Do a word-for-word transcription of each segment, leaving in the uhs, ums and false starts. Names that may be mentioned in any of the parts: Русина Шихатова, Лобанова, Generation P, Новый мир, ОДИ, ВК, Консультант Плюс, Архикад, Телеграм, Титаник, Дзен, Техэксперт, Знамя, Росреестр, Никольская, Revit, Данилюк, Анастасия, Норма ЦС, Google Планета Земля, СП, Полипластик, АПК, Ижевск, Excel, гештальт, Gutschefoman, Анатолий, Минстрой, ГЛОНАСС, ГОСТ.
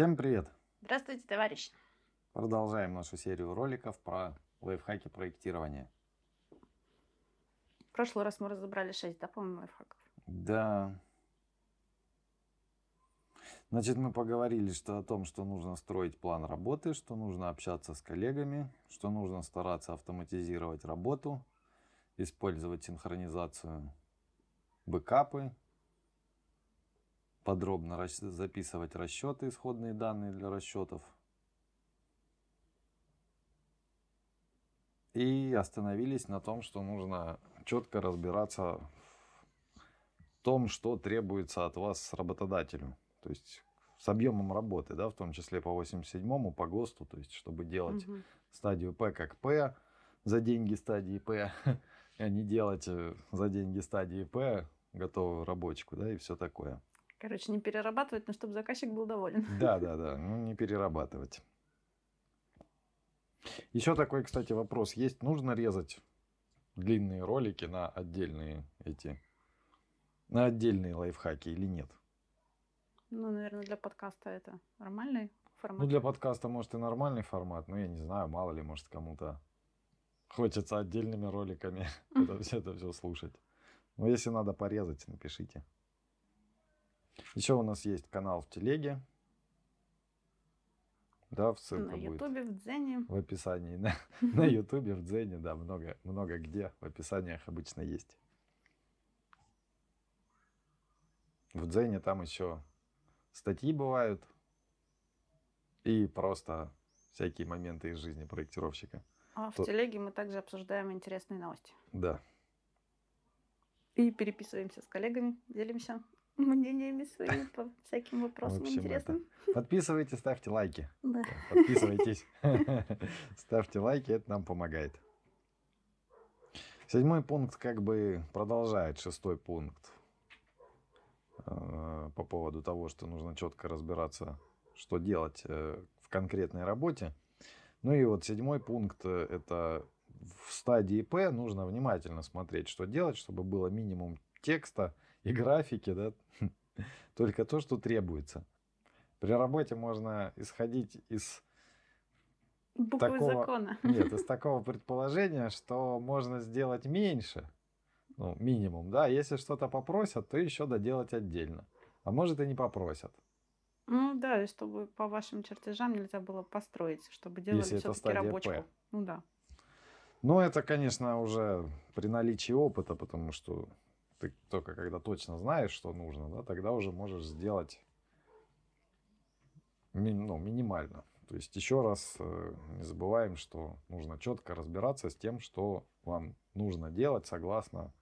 Всем привет! Здравствуйте, товарищи! Продолжаем нашу серию роликов про лайфхаки проектирования. В прошлый раз мы разобрали шесть, да, по-моему, лайфхаков? Да. Значит, мы поговорили что о том, что нужно строить план работы, что нужно общаться с коллегами, что нужно стараться автоматизировать работу, использовать синхронизацию, бэкапы, подробно рас... записывать расчеты, исходные данные для расчетов. И остановились на том, что нужно четко разбираться в том, что требуется от вас работодателю. То есть с объемом работы, да, в том числе по восемьдесят седьмому, по ГОСТу, то есть чтобы делать угу. стадию П как П за деньги стадии П, а не делать за деньги стадии П готовую рабочку, да, и все такое. Короче, не перерабатывать, но чтобы заказчик был доволен. Да, да, да, ну не перерабатывать. Еще такой, кстати, вопрос есть. Нужно резать длинные ролики на отдельные эти, на отдельные лайфхаки или нет? Ну, наверное, для подкаста это нормальный формат. Ну, для подкаста, может, и нормальный формат, но я не знаю, мало ли, может, кому-то хочется отдельными роликами это все слушать. Но если надо порезать, напишите. Еще у нас есть канал в Телеге. Да, ссылка будет. На Ютубе, в Дзене. В описании. На Ютубе, в Дзене, да, много, много где в описаниях обычно есть. В Дзене там еще статьи бывают и просто всякие моменты из жизни проектировщика. А в Телеге мы также обсуждаем интересные новости. Да. И переписываемся с коллегами, делимся мнениями своими по всяким вопросам интересным. Подписывайтесь, ставьте лайки. Да. Подписывайтесь. Ставьте лайки, это нам помогает. Седьмой пункт как бы продолжает шестой пункт э, по поводу того, что нужно четко разбираться, что делать э, в конкретной работе. Ну и вот седьмой пункт э, это в стадии П нужно внимательно смотреть, что делать, чтобы было минимум текста и графики, да, только то, что требуется. При работе можно исходить из буквы закона. Нет, из такого предположения, что можно сделать меньше, ну, минимум, да, если что-то попросят, то еще доделать отдельно, а может и не попросят. Ну да, и чтобы по вашим чертежам нельзя было построить, чтобы делали все-таки рабочку. П. Ну да. Ну это, конечно, уже при наличии опыта, потому что ты только когда точно знаешь, что нужно, да, тогда уже можешь сделать ми- ну, минимально. То есть еще раз э, не забываем, что нужно четко разбираться с тем, что вам нужно делать согласно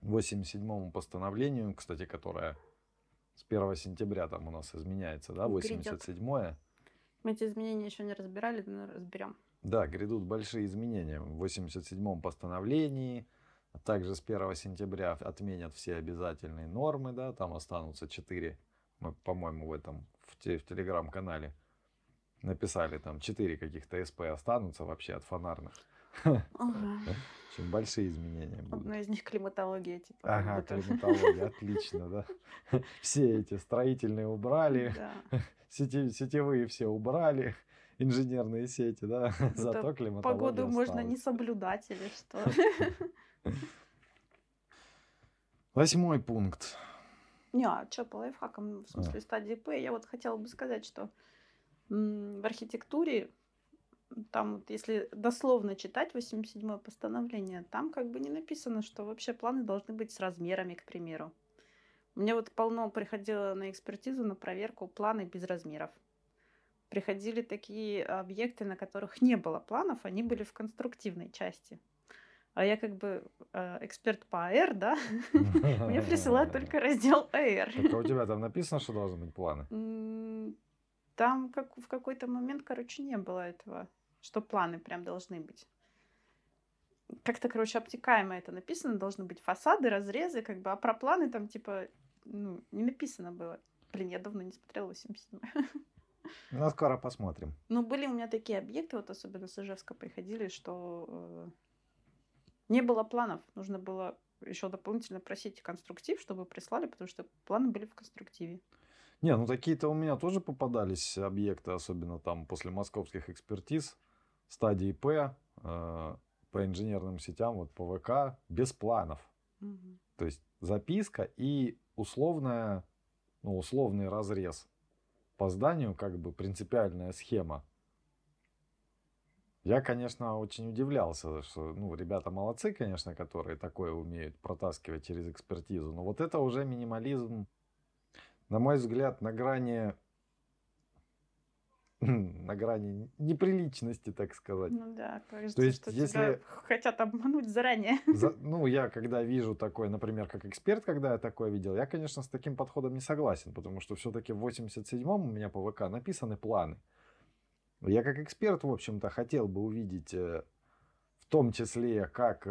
восемьдесят седьмому постановлению, кстати, которое с первого сентября там у нас изменяется, да, восемьдесят седьмое. Мы эти изменения еще не разбирали, но разберем. Да, грядут большие изменения в восемьдесят седьмом постановлении. Также с первого сентября отменят все обязательные нормы, да, там останутся четыре, мы, по-моему, в этом, в, те, в телеграм-канале написали, там четыре каких-то СП останутся вообще от фонарных. Очень большие изменения будут. Одно из них климатология. Типа, ага, климатология, отлично, да. Все эти строительные убрали, сетевые все убрали. Инженерные сети, да, зато климатология погоду можно не соблюдать или что. Восьмой пункт. Не, а что по лайфхакам, в смысле стадии П, я вот хотела бы сказать, что в архитектуре, там вот если дословно читать восемьдесят седьмое постановление, там как бы не написано, что вообще планы должны быть с размерами, к примеру. Мне вот полно приходило на экспертизу, на проверку планы без размеров. Приходили такие объекты, на которых не было планов, они были в конструктивной части. А я как бы э, эксперт по АР, да? Мне присылают только раздел АР. А у тебя там написано, что должны быть планы? Там как в какой-то момент, короче, не было этого, что планы прям должны быть. Как-то, короче, обтекаемо это написано, должны быть фасады, разрезы, как бы, а про планы там, типа, ну, не написано было. Блин, я давно не смотрела восемьдесят седьмое. Ну, скоро посмотрим. Ну, были у меня такие объекты, вот особенно с Ижевска приходили, что э, не было планов. Нужно было еще дополнительно просить конструктив, чтобы прислали, потому что планы были в конструктиве. Не, ну такие-то у меня тоже попадались объекты, особенно там после московских экспертиз, стадии П, э, по инженерным сетям, вот по ВК, без планов. Угу. То есть записка и условная, ну, условный разрез по зданию, как бы принципиальная схема. Я, конечно, очень удивлялся, что, ну, ребята молодцы, конечно, которые такое умеют протаскивать через экспертизу, но вот это уже минимализм, на мой взгляд, на грани, на грани неприличности, так сказать. Ну да, кажется, то есть, что если... тебя хотят обмануть заранее. За... Ну, я когда вижу такое, например, как эксперт, когда я такое видел, я, конечно, с таким подходом не согласен, потому что все-таки в восемьдесят седьмом у меня по ВК написаны планы. Я как эксперт, в общем-то, хотел бы увидеть, в том числе, как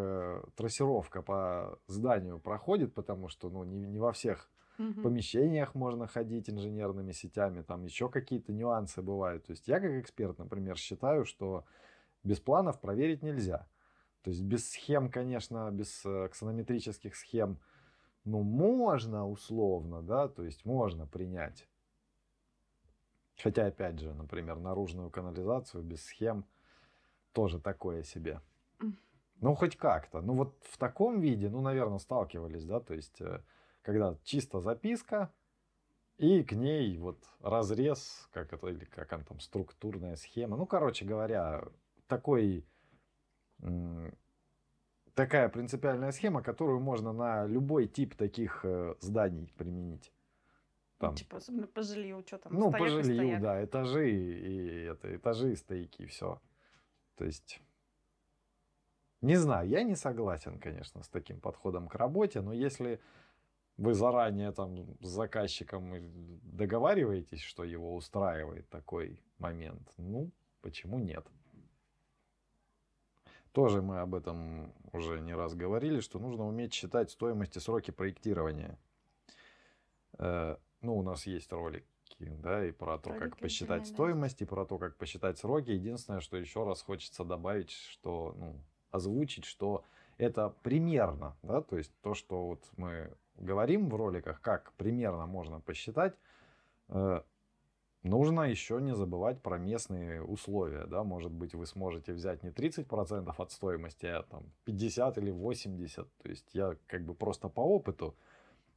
трассировка по зданию проходит, потому что, ну, не, не во всех Mm-hmm. помещениях можно ходить инженерными сетями, там еще какие-то нюансы бывают. То есть я как эксперт, например, считаю, что без планов проверить нельзя. То есть без схем, конечно, без аксонометрических схем, ну, можно условно, да, то есть можно принять. Хотя, опять же, например, наружную канализацию без схем тоже такое себе. Ну, хоть как-то. Ну, вот в таком виде, ну, наверное, сталкивались, да, то есть, когда чисто записка и к ней вот разрез, как это, или как она там, структурная схема. Ну, короче говоря, такой, такая принципиальная схема, которую можно на любой тип таких зданий применить. Там. Типа, особенно по жилью, что там, ну, стояк, по жилью, стояк. Да, этажи, и это, этажи, стояки, все. То есть, не знаю, я не согласен, конечно, с таким подходом к работе, но если вы заранее там с заказчиком договариваетесь, что его устраивает такой момент, ну, почему нет? Тоже мы об этом уже не раз говорили, что нужно уметь считать стоимость и сроки проектирования. Ну, у нас есть ролики, да, и про то, ролики, как посчитать стоимость, и про то, как посчитать сроки. Единственное, что еще раз хочется добавить, что, ну, озвучить, что это примерно, да, то есть то, что вот мы говорим в роликах, как примерно можно посчитать, э, нужно еще не забывать про местные условия, да, может быть, вы сможете взять не тридцать процентов от стоимости, а там пятьдесят или восемьдесят, то есть я как бы просто по опыту.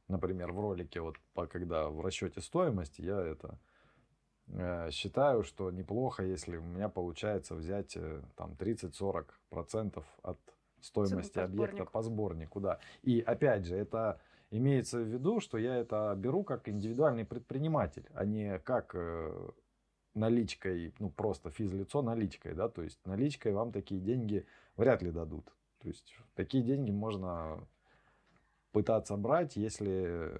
Например, в ролике, вот, когда в расчете стоимости, я это э, считаю, что неплохо, если у меня получается взять э, там тридцать-сорок процентов от стоимости объекта по сборнику. Да. И опять же, это имеется в виду, что я это беру как индивидуальный предприниматель, а не как э, наличкой, ну просто физлицо наличкой. Да? То есть наличкой вам такие деньги вряд ли дадут. То есть такие деньги можно... пытаться брать, если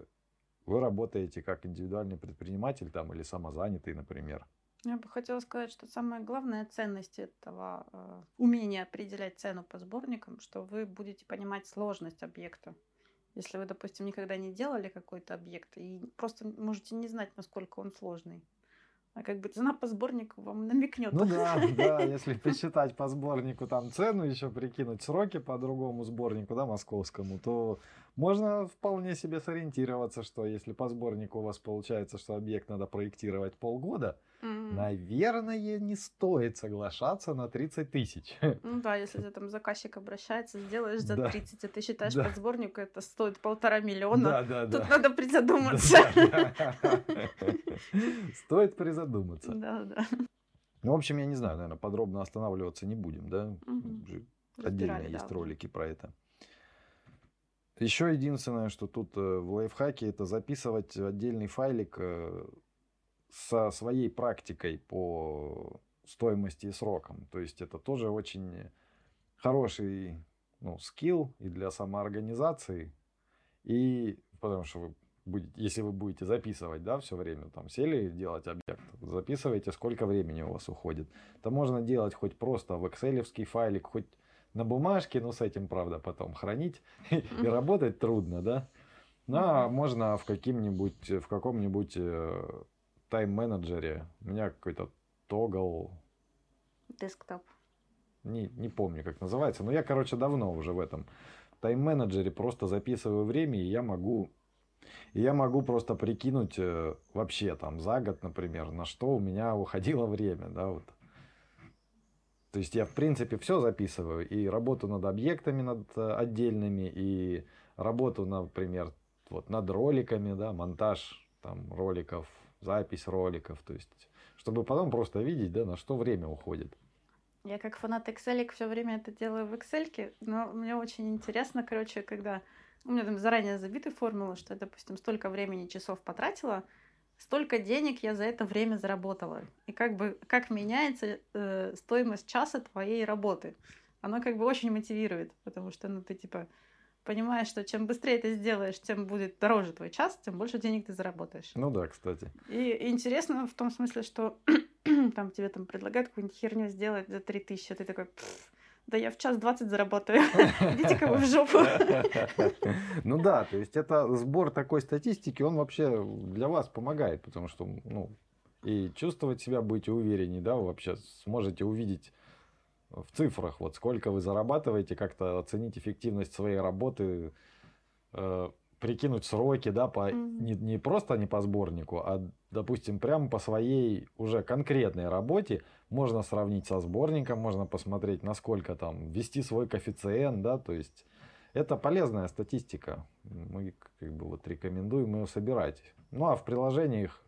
вы работаете как индивидуальный предприниматель там, или самозанятый, например. Я бы хотела сказать, что самая главная ценность этого э, умения определять цену по сборникам, что вы будете понимать сложность объекта. Если вы, допустим, никогда не делали какой-то объект и просто можете не знать, насколько он сложный. А как бы цена по сборнику вам намекнет. Ну да, да, если посчитать по сборнику там цену, еще прикинуть сроки по другому сборнику, да, московскому, то можно вполне себе сориентироваться, что если по сборнику у вас получается, что объект надо проектировать полгода, mm-hmm. наверное, не стоит соглашаться на тридцать тысяч. Ну да, если ты там заказчик обращается, сделаешь за да. тридцать, а ты считаешь да. по сборнику, это стоит полтора миллиона. Да, да, Тут да. надо призадуматься. Стоит призадуматься. Думаться. Да, да. Ну, в общем, я не знаю, наверное, подробно останавливаться не будем, да? Угу. Отдельно есть да. ролики про это. Еще единственное, что тут в лайфхаке, это записывать отдельный файлик со своей практикой по стоимости и срокам. То есть это тоже очень хороший, ну, скилл и для самоорганизации, и потому что вы будете, если вы будете записывать, да, все время, там, сели делать объект, записывайте, сколько времени у вас уходит. Это можно делать хоть просто в экселевский файлик, хоть на бумажке, но с этим, правда, потом хранить и работать трудно, да. Но можно в каким-нибудь, в каком-нибудь тайм-менеджере. У меня какой-то тогл... Десктоп. Не, не помню, как называется, но я, короче, давно уже в этом тайм-менеджере просто записываю время, и я могу... И я могу просто прикинуть вообще там за год, например, на что у меня уходило время. Да, вот. То есть я, в принципе, все записываю. И работу над объектами, над отдельными, и работу, например, вот, над роликами, да, монтаж там, роликов, запись роликов. То есть, чтобы потом просто видеть, да, на что время уходит. Я как фанат Excel все время это делаю в Excel, но мне очень интересно, короче, когда... У меня там заранее забиты формулы, что я, допустим, столько времени, часов потратила, столько денег я за это время заработала. И как бы как меняется э, стоимость часа твоей работы. Оно как бы очень мотивирует, потому что, ну, ты типа понимаешь, что чем быстрее ты сделаешь, тем будет дороже твой час, тем больше денег ты заработаешь. Ну да, кстати. И интересно в том смысле, что там тебе там предлагают какую-нибудь херню сделать за три тысячи, а ты такой... Да я в час двадцать заработаю. Идите-ка вы в жопу. Ну да, то есть это сбор такой статистики, он вообще для вас помогает, потому что, ну, и чувствовать себя будете увереннее, да, вы вообще сможете увидеть в цифрах, вот сколько вы зарабатываете, как-то оценить эффективность своей работы, э, прикинуть сроки, да, по, mm-hmm. не, не просто не по сборнику, а, допустим, прямо по своей уже конкретной работе. Можно сравнить со сборником, можно посмотреть, насколько там ввести свой коэффициент, да, то есть это полезная статистика. Мы как бы вот рекомендуем ее собирать. Ну а в приложениях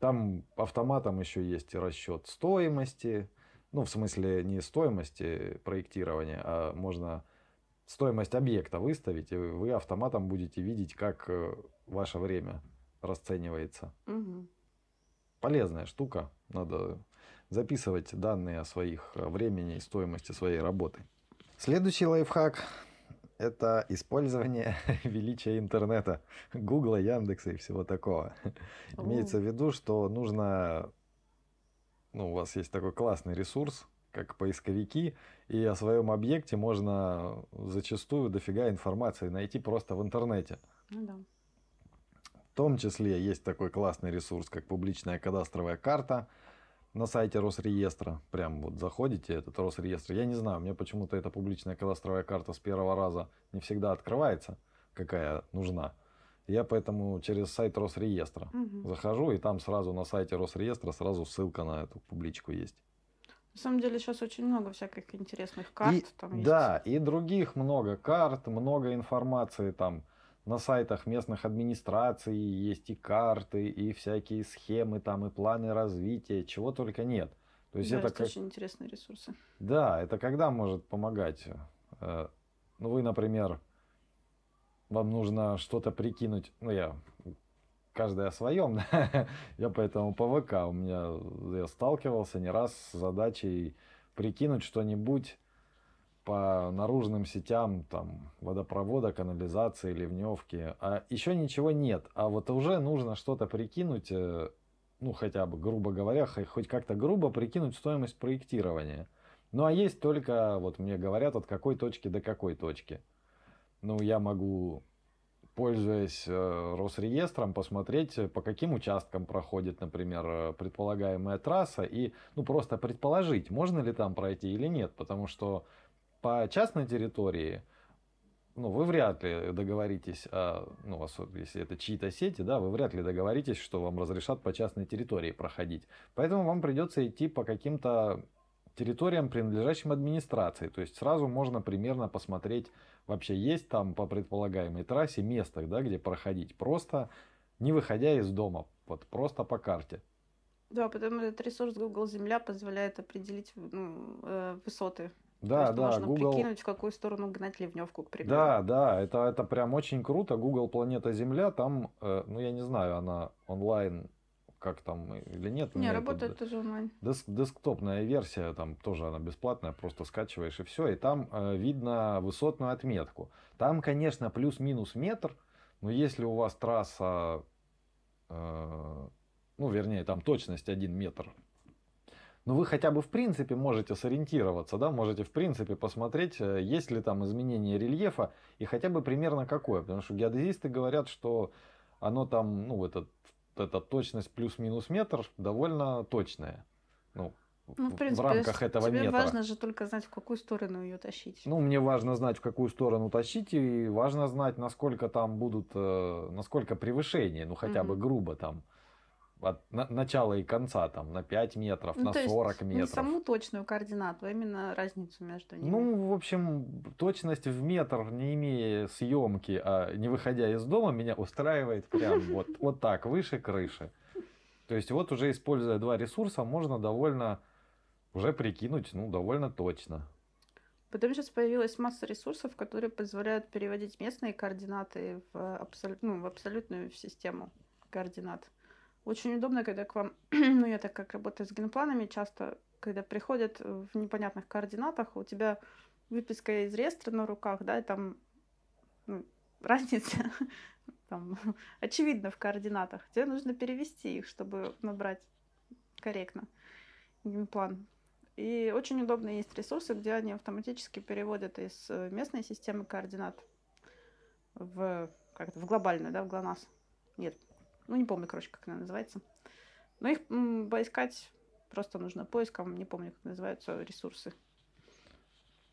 там автоматом еще есть и расчет стоимости, ну в смысле не стоимости проектирования, а можно стоимость объекта выставить, и вы автоматом будете видеть, как ваше время расценивается. Угу. Полезная штука, надо... записывать данные о своих времени и стоимости своей работы. Следующий лайфхак – это использование величия интернета, Гугла, Яндекса и всего такого. О. Имеется в виду, что нужно, ну, у вас есть такой классный ресурс, как поисковики, и о своем объекте можно зачастую дофига информации найти просто в интернете. Ну да. В том числе есть такой классный ресурс, как публичная кадастровая карта, на сайте Росреестра, прям вот заходите, этот Росреестр, я не знаю, мне почему-то эта публичная кадастровая карта с первого раза не всегда открывается, какая нужна. Я поэтому через сайт Росреестра угу. захожу, и там сразу на сайте Росреестра сразу ссылка на эту публичку есть. На самом деле сейчас очень много всяких интересных карт. И, там да, есть. И других много карт, много информации там. На сайтах местных администраций есть и карты, и всякие схемы, там, и планы развития, чего только нет. То есть да, это как... очень интересные ресурсы. Да, это когда может помогать? Ну, вы, например, вам нужно что-то прикинуть. Ну, я каждый о своем. Я поэтому по ВК у меня я сталкивался не раз с задачей прикинуть что-нибудь по наружным сетям, там, водопровода, канализации, ливневки, а еще ничего нет, а вот уже нужно что-то прикинуть, ну, хотя бы, грубо говоря, хоть как-то грубо прикинуть стоимость проектирования. Ну, а есть только, вот мне говорят, от какой точки до какой точки. Ну, я могу, пользуясь Росреестром, посмотреть, по каким участкам проходит, например, предполагаемая трасса, и, ну, просто предположить, можно ли там пройти или нет, потому что по частной территории, ну, вы вряд ли договоритесь, о, ну, если это чьи-то сети, да, вы вряд ли договоритесь, что вам разрешат по частной территории проходить. Поэтому вам придется идти по каким-то территориям, принадлежащим администрации. То есть сразу можно примерно посмотреть, вообще есть там по предполагаемой трассе место, да, где проходить, просто не выходя из дома, вот просто по карте. Да, потому что этот ресурс Google Земля позволяет определить, ну, высоты. Да, да, можно Google... прикинуть, в какую сторону гнать ливневку, к примеру. Да, да, это, это прям очень круто. Google Планета Земля, там, э, ну я не знаю, она онлайн, как там или нет. Не, работает это... тоже онлайн. Деск, десктопная версия, там тоже она бесплатная, просто скачиваешь и все. И там э, видно высотную отметку. Там, конечно, плюс-минус метр, но если у вас трасса, э, ну вернее, там точность один метр. Но вы хотя бы в принципе можете сориентироваться, да, можете в принципе посмотреть, есть ли там изменение рельефа и хотя бы примерно какое. Потому что геодезисты говорят, что оно там, ну, эта, эта точность плюс-минус метр довольно точная. Ну, Ну, в принципе, в рамках этого тебе метра. Важно же только знать, в какую сторону ее тащить. Ну, мне важно знать, в какую сторону тащить, и важно знать, насколько там будут, насколько превышение, ну, хотя угу. бы грубо там, от начала и конца, там, на пять метров, ну, на сорок метров. Не саму точную координату, а именно разницу между ними. Ну, в общем, точность в метр, не имея съемки, а не выходя из дома, меня устраивает прям вот так, выше крыши. То есть, вот уже используя два ресурса, можно довольно уже прикинуть, ну, довольно точно. Потом сейчас появилась масса ресурсов, которые позволяют переводить местные координаты в, абсол... ну, в абсолютную систему координат. Очень удобно, когда к вам, ну, я так как работаю с генпланами, часто, когда приходят в непонятных координатах, у тебя выписка из реестра на руках, да, и там, ну, разница, там, очевидно, в координатах. Тебе нужно перевести их, чтобы набрать корректно генплан. И очень удобно есть ресурсы, где они автоматически переводят из местной системы координат в, как это, в глобальную, да, в ГЛОНАСС. Нет. Ну, не помню, короче, как она называется. Но их поискать просто нужно поиском. Не помню, как называются ресурсы.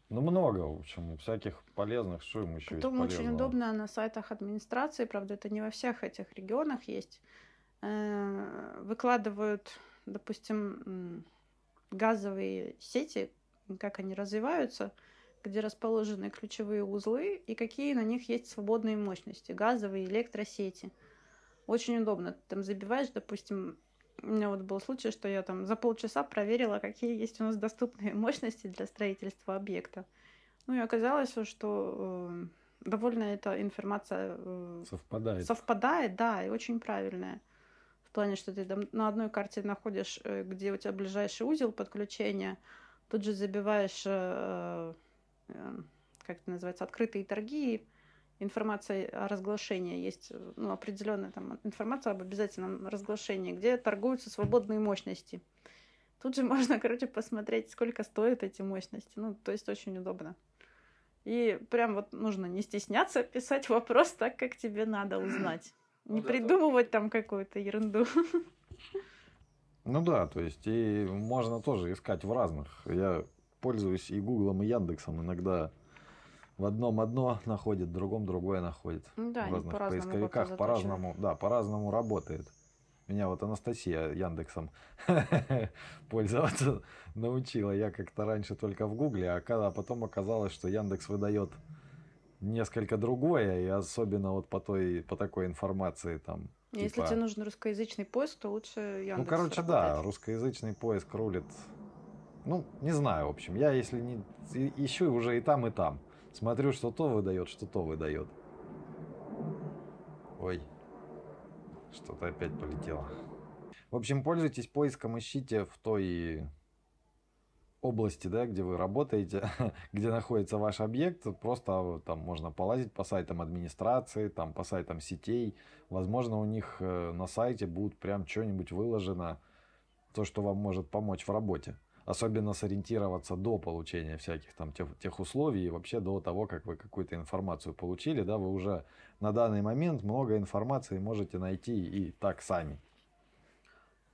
Ну, много, в общем, всяких полезных. Что им еще есть полезного? Очень удобно на сайтах администрации. Правда, это не во всех этих регионах есть. Выкладывают, допустим, газовые сети, как они развиваются, где расположены ключевые узлы и какие на них есть свободные мощности. Газовые, электросети. Очень удобно. Ты там забиваешь, допустим, у меня вот был случай, что я там за полчаса проверила, какие есть у нас доступные мощности для строительства объекта. Ну и оказалось, что э, довольно эта информация э, совпадает. совпадает, да, и очень правильная. В плане, что ты там на одной карте находишь, где у тебя ближайший узел подключения, тут же забиваешь, э, э, как это называется, открытые торги. Информация о разглашении есть, ну, определенная там информация об обязательном разглашении, где торгуются свободные мощности. Тут же можно, короче, посмотреть, сколько стоят эти мощности. Ну, то есть очень удобно. И прям вот нужно не стесняться писать вопрос так, как тебе надо узнать. Не вот придумывать это. Там какую-то ерунду. Ну да, то есть и можно тоже искать в разных. Я пользуюсь и Гуглом, и Яндексом иногда. В одном одно находит, в другом другое находит. Да, в разных поисковиках по-разному, да, по-разному работает. Меня вот Анастасия Яндексом пользоваться научила. Я как-то раньше только в Гугле, а потом оказалось, что Яндекс выдает несколько другое, и особенно вот по той, по такой информации там. Если типа... тебе нужен русскоязычный поиск, то лучше Яндекс. Ну, короче, работает. Да, русскоязычный поиск рулит. Ну, не знаю, в общем, я если не ищу уже и там, и там. Смотрю, что то выдает, что то выдает. Ой, что-то опять полетело. В общем, пользуйтесь поиском, ищите в той области, да, где вы работаете, где находится ваш объект. Просто там можно полазить по сайтам администрации, там по сайтам сетей. Возможно, у них на сайте будет прям что-нибудь выложено, то, что вам может помочь в работе. Особенно сориентироваться до получения всяких там тех, тех условий и вообще до того, как вы какую-то информацию получили, да, вы уже на данный момент много информации можете найти и так сами.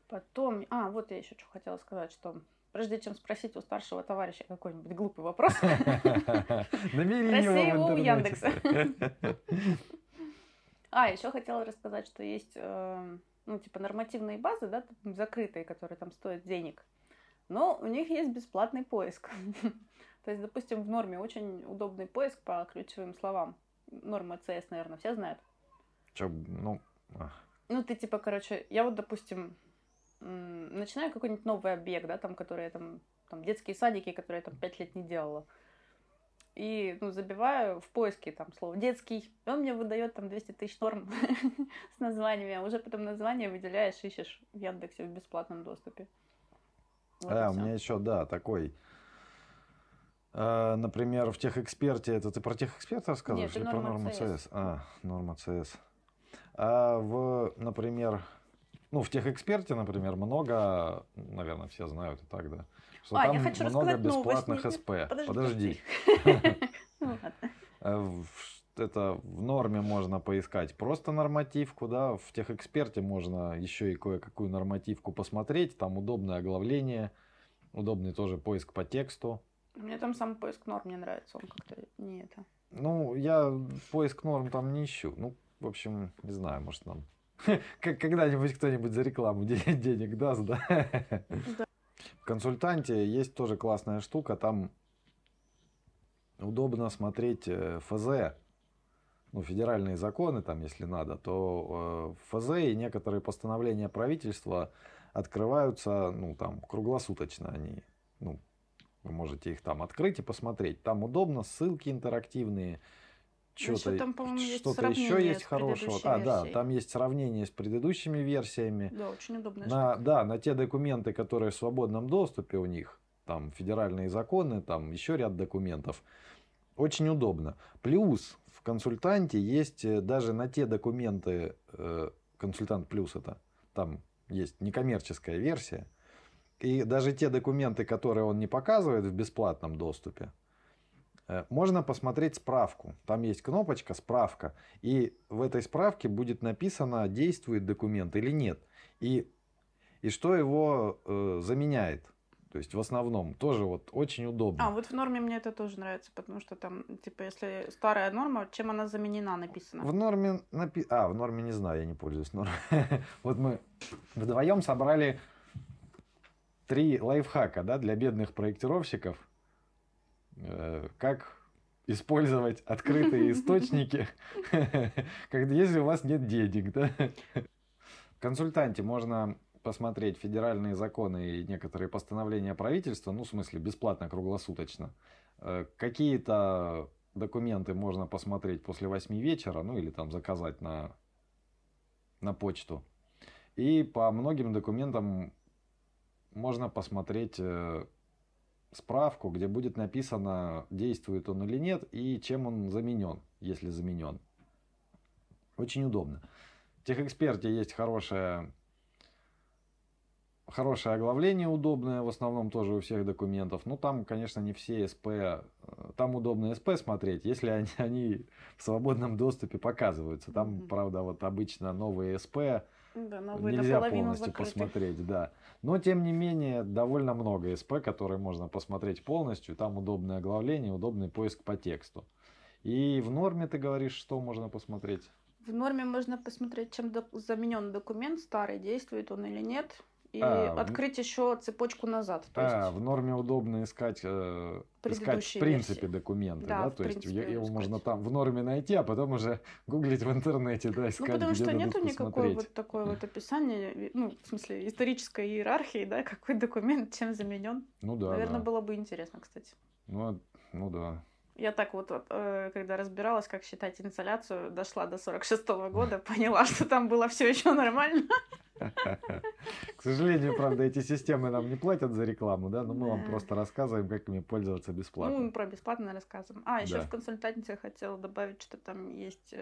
Потом, а, вот я еще что хотела сказать, что прежде чем спросить у старшего товарища какой-нибудь глупый вопрос, спроси его у Яндекса. А, еще хотела рассказать, что есть, ну, типа нормативные базы, да, закрытые, которые там стоят денег. Но у них есть бесплатный поиск. То есть, допустим, в норме очень удобный поиск по ключевым словам. Норма ЦС, наверное, все знают. Чё, ну... Ну, ты типа, короче, я вот, допустим, начинаю какой-нибудь новый объект, да, там, который я там, там, детские садики, которые я там пять лет не делала. И, ну, забиваю в поиске там слово «детский», и он мне выдает там двести тысяч норм с названиями, а уже потом название выделяешь, ищешь в Яндексе в бесплатном доступе. Вот а, у меня еще, да, такой, э, например, в Техэксперте, это ты про Техэксперта рассказываешь? Нет, или про Норма ЦС? А, Норма ЦС. А в, например, ну, в Техэксперте, например, много, наверное, все знают и так, да, что а, там я хочу много бесплатных новость. СП. Подожди. Это в норме можно поискать просто нормативку, да, в Техэксперте можно еще и кое-какую нормативку посмотреть, там удобное оглавление, Удобный тоже поиск по тексту. Мне там сам поиск норм не нравится, он как-то не это. Ну, я поиск норм там не ищу. Ну, в общем, не знаю, может, нам когда-нибудь кто-нибудь за рекламу денег даст, да? Да. В консультанте есть тоже классная штука, там удобно смотреть эф зэ, ну, федеральные законы, там, если надо, то эф зэ и некоторые постановления правительства открываются, ну, там, круглосуточно они, ну, вы можете их там открыть и посмотреть. Там удобно, ссылки интерактивные, что-то еще есть хорошего. А, да, там есть сравнение с предыдущими версиями. Да, очень удобно. На, да, на те документы, которые в свободном доступе у них, там федеральные законы, там еще ряд документов. Очень удобно. Плюс в консультанте есть даже на те документы, консультант плюс это, там есть некоммерческая версия. И даже те документы, которые он не показывает в бесплатном доступе, можно посмотреть справку. Там есть кнопочка «Справка». И в этой справке будет написано, действует документ или нет. И, и что его э, заменяет. То есть, в основном тоже вот очень удобно. А, вот в норме мне это тоже нравится, потому что там, типа, если старая норма, чем она заменена, написано. В норме написано... А, в норме не знаю, я не пользуюсь нормой. Вот мы вдвоем собрали... Три лайфхака, да, для бедных проектировщиков, э, как использовать открытые источники, если у вас нет денег. В консультанте можно посмотреть федеральные законы и некоторые постановления правительства, ну, в смысле, бесплатно, круглосуточно. Какие-то документы можно посмотреть после восьми вечера, ну, или там заказать на, на почту. И по многим документам можно посмотреть справку, где будет написано, действует он или нет, и чем он заменен, если заменен. Очень удобно. В Техэксперте есть хорошее, хорошее оглавление, удобное, в основном тоже у всех документов. Но там, конечно, не все эс пэ, там удобно эс пэ смотреть, если они, они в свободном доступе показываются. Там, правда, вот обычно новые эс пэ... Да, нельзя полностью закрытых. Посмотреть, да. Но, тем не менее, довольно много эс пэ, которые можно посмотреть полностью. Там удобное оглавление, удобный поиск по тексту. И в норме, ты говоришь, что можно посмотреть? В норме можно посмотреть, чем док- заменен документ старый, действует он или нет. И а, открыть в... еще цепочку назад. То а, есть... в норме удобно искать, э, искать в принципе версии. Документы. Да, да? То есть его искать. Можно там в норме найти, а потом уже гуглить в интернете, да, искать. Ну, потому что нету никакой вот такой вот описания, ну, в смысле, исторической иерархии, да, какой документ чем заменен. Ну да. Наверное, да. Было бы интересно, кстати. Ну, ну да. Я так вот, когда разбиралась, как считать инсоляцию, дошла до сорок шестого года, поняла, что там было все еще нормально. К сожалению, правда, эти системы нам не платят за рекламу, да, но мы вам просто рассказываем, как ими пользоваться бесплатно. Ну, мы про бесплатно рассказываем. А, еще да. В консультанте хотела добавить, что там есть,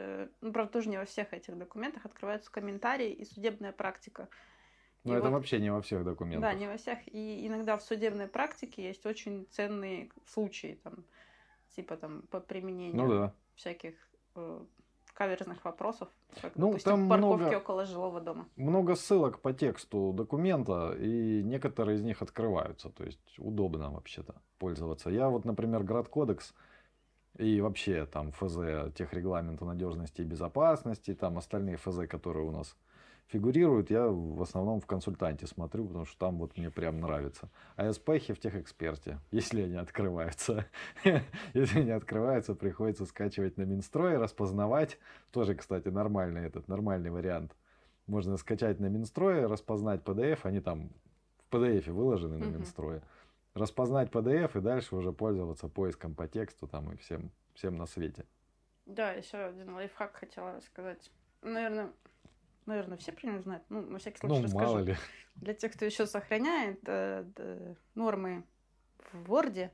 ну, правда, тоже не во всех этих документах открываются комментарии и судебная практика. Ну, это вот, вообще не во всех документах. Да, не во всех. И иногда в судебной практике есть очень ценные случаи, там, типа там по применению ну, да. всяких э, каверзных вопросов, как, ну, допустим, там парковки много, около жилого дома. Много ссылок по тексту документа, и некоторые из них открываются, то есть удобно вообще-то пользоваться. Я вот, например, Градкодекс и вообще там эф зэ техрегламента надежности и безопасности, там остальные эф зэ, которые у нас фигурируют, я в основном в консультанте смотрю, потому что там вот мне прям нравится. А эс пэ-хи в Техэксперте, если они открываются. Если не открываются, приходится скачивать на Минстрой, распознавать. Тоже, кстати, нормальный этот, нормальный вариант. Можно скачать на Минстрое, распознать пэ дэ эф, они там в пэ дэ эф выложены на Минстрое. Распознать пэ дэ эф и дальше уже пользоваться поиском по тексту там и всем, всем на свете. Да, еще один лайфхак хотела рассказать. Наверное... Наверное, все примерно знают. Ну, на всякий случай ну, расскажу. Мало ли. Для тех, кто еще сохраняет э, э, нормы в Word,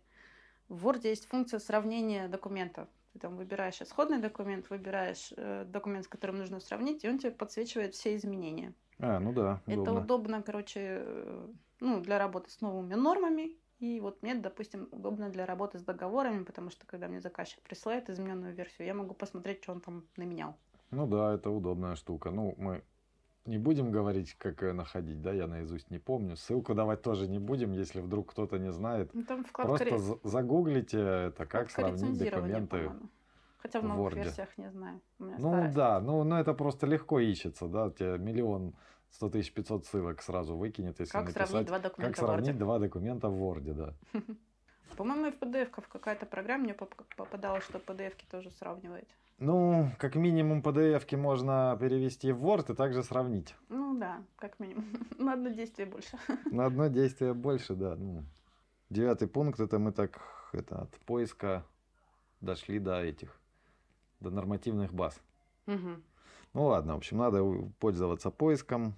в Word есть функция сравнения документов. Ты там выбираешь исходный документ, выбираешь э, документ, с которым нужно сравнить, и он тебе подсвечивает все изменения. А, ну да. Удобно. Это удобно, короче, э, ну, для работы с новыми нормами. И вот мне, допустим, удобно для работы с договорами, потому что, когда мне заказчик присылает измененную версию, я могу посмотреть, что он там наменял. Ну да, это удобная штука. Ну, мы не будем говорить, как ее находить, да, я наизусть не помню. Ссылку давать тоже не будем, если вдруг кто-то не знает. Там просто загуглите это, как сравнить документы. Хотя в новых версиях не знаю. Ну стараюсь. Да, ну, ну это просто легко ищется, да, у тебя миллион сто тысяч пятьсот ссылок сразу выкинет, если как написать, сравнить два документа, как сравнить два документа в Word, да. По-моему, и в пи ди эф-ках какая-то программа мне попадалась, что пи ди эф-ки тоже сравниваете. Ну, как минимум, пи ди эф-ки можно перевести в Word и также сравнить. Ну да, как минимум. На одно действие больше. На одно действие больше, да. Ну, девятый пункт, это мы так это, от поиска дошли до этих, до нормативных баз. Угу. Ну ладно, в общем, надо пользоваться поиском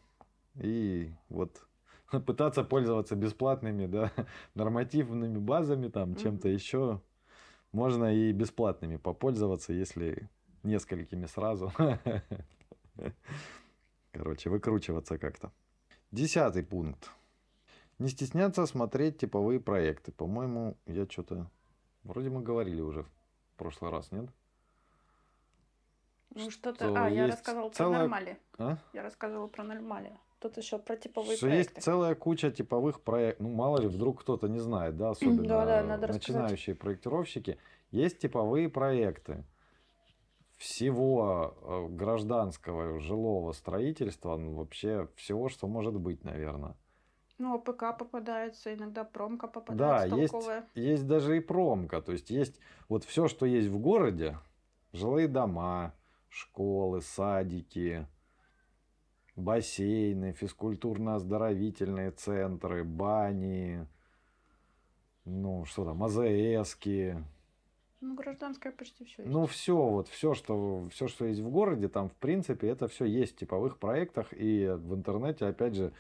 и вот... пытаться пользоваться бесплатными, да, нормативными базами, там, mm-hmm. чем-то еще. Можно и бесплатными попользоваться, если несколькими сразу. Короче, выкручиваться как-то. Десятый пункт. Не стесняться смотреть типовые проекты. По-моему, я что-то... Вроде мы говорили уже в прошлый раз, нет? Ну что-то... А, я рассказывала про нормали. Я рассказывала про нормали. Тут еще про типовые что проекты. Есть целая куча типовых проектов. Ну, мало ли, вдруг кто-то не знает, да, особенно да, да, начинающие проектировщики. Есть типовые проекты всего гражданского жилого строительства, ну, вообще всего, что может быть, наверное. Ну, АПК попадается, иногда промка попадается. Да, есть, есть даже и промка. То есть, есть вот все, что есть в городе. Жилые дома, школы, садики, бассейны, физкультурно-оздоровительные центры, бани, ну что там, АЗСки. Ну, гражданское почти все есть. Ну, все, вот все, что все, что есть в городе, там, в принципе, это все есть в типовых проектах. И в интернете, опять же,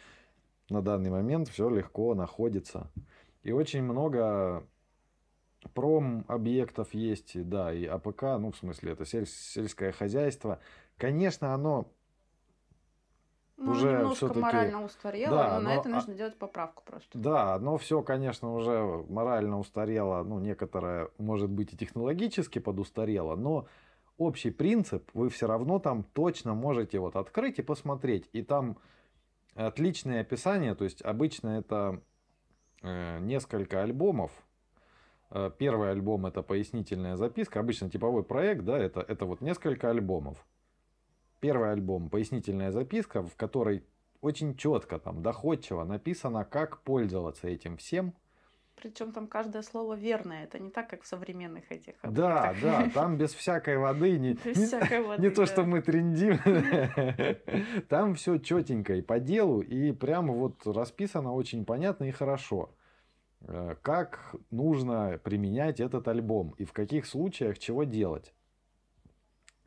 на данный момент все легко находится. И очень много промобъектов есть, да, и АПК, ну, в смысле, это сель, сельское хозяйство. Конечно, оно... Ну, уже немножко морально устарело, да, но, но на это нужно а... делать поправку просто. Да, но все, конечно, уже морально устарело, ну, некоторое, может быть, и технологически подустарело, но общий принцип вы все равно там точно можете вот открыть и посмотреть. И там отличное описание, то есть обычно это э, несколько альбомов. Первый альбом – это пояснительная записка, обычно типовой проект, да, это, это вот несколько альбомов. Первый альбом, пояснительная записка, в которой очень четко, там, доходчиво написано, как пользоваться этим всем. Причем там каждое слово верное, это не так, как в современных этих объектах. Да, да, там без всякой воды, не, без не, всякой воды, не да. то, что мы трендим, там все четенько и по делу, и прямо вот расписано очень понятно и хорошо, как нужно применять этот альбом и в каких случаях чего делать.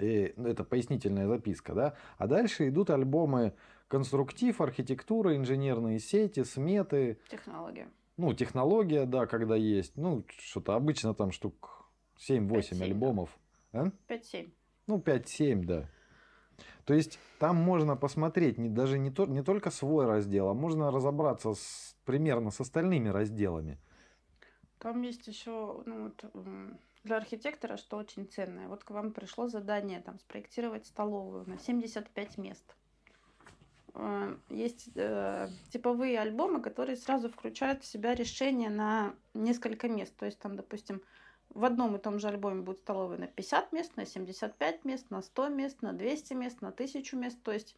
И, ну, это пояснительная записка, да. А дальше идут альбомы конструктив, архитектура, инженерные сети, сметы. Технология. Ну, технология, да, когда есть. Ну, что-то обычно там штук семь-восемь альбомов. Да. А? пять-семь. Ну, пять-семь, да. То есть, там можно посмотреть не, даже не, то, не только свой раздел, а можно разобраться с, примерно с остальными разделами. Там есть еще... Ну, вот... Для архитектора, что очень ценное, вот к вам пришло задание там спроектировать столовую на семьдесят пять мест. Есть э, типовые альбомы, которые сразу включают в себя решение на несколько мест. То есть там, допустим, в одном и том же альбоме будет столовая на пятьдесят мест, на семьдесят пять мест, на сто мест, на двести мест, на тысячу мест. То есть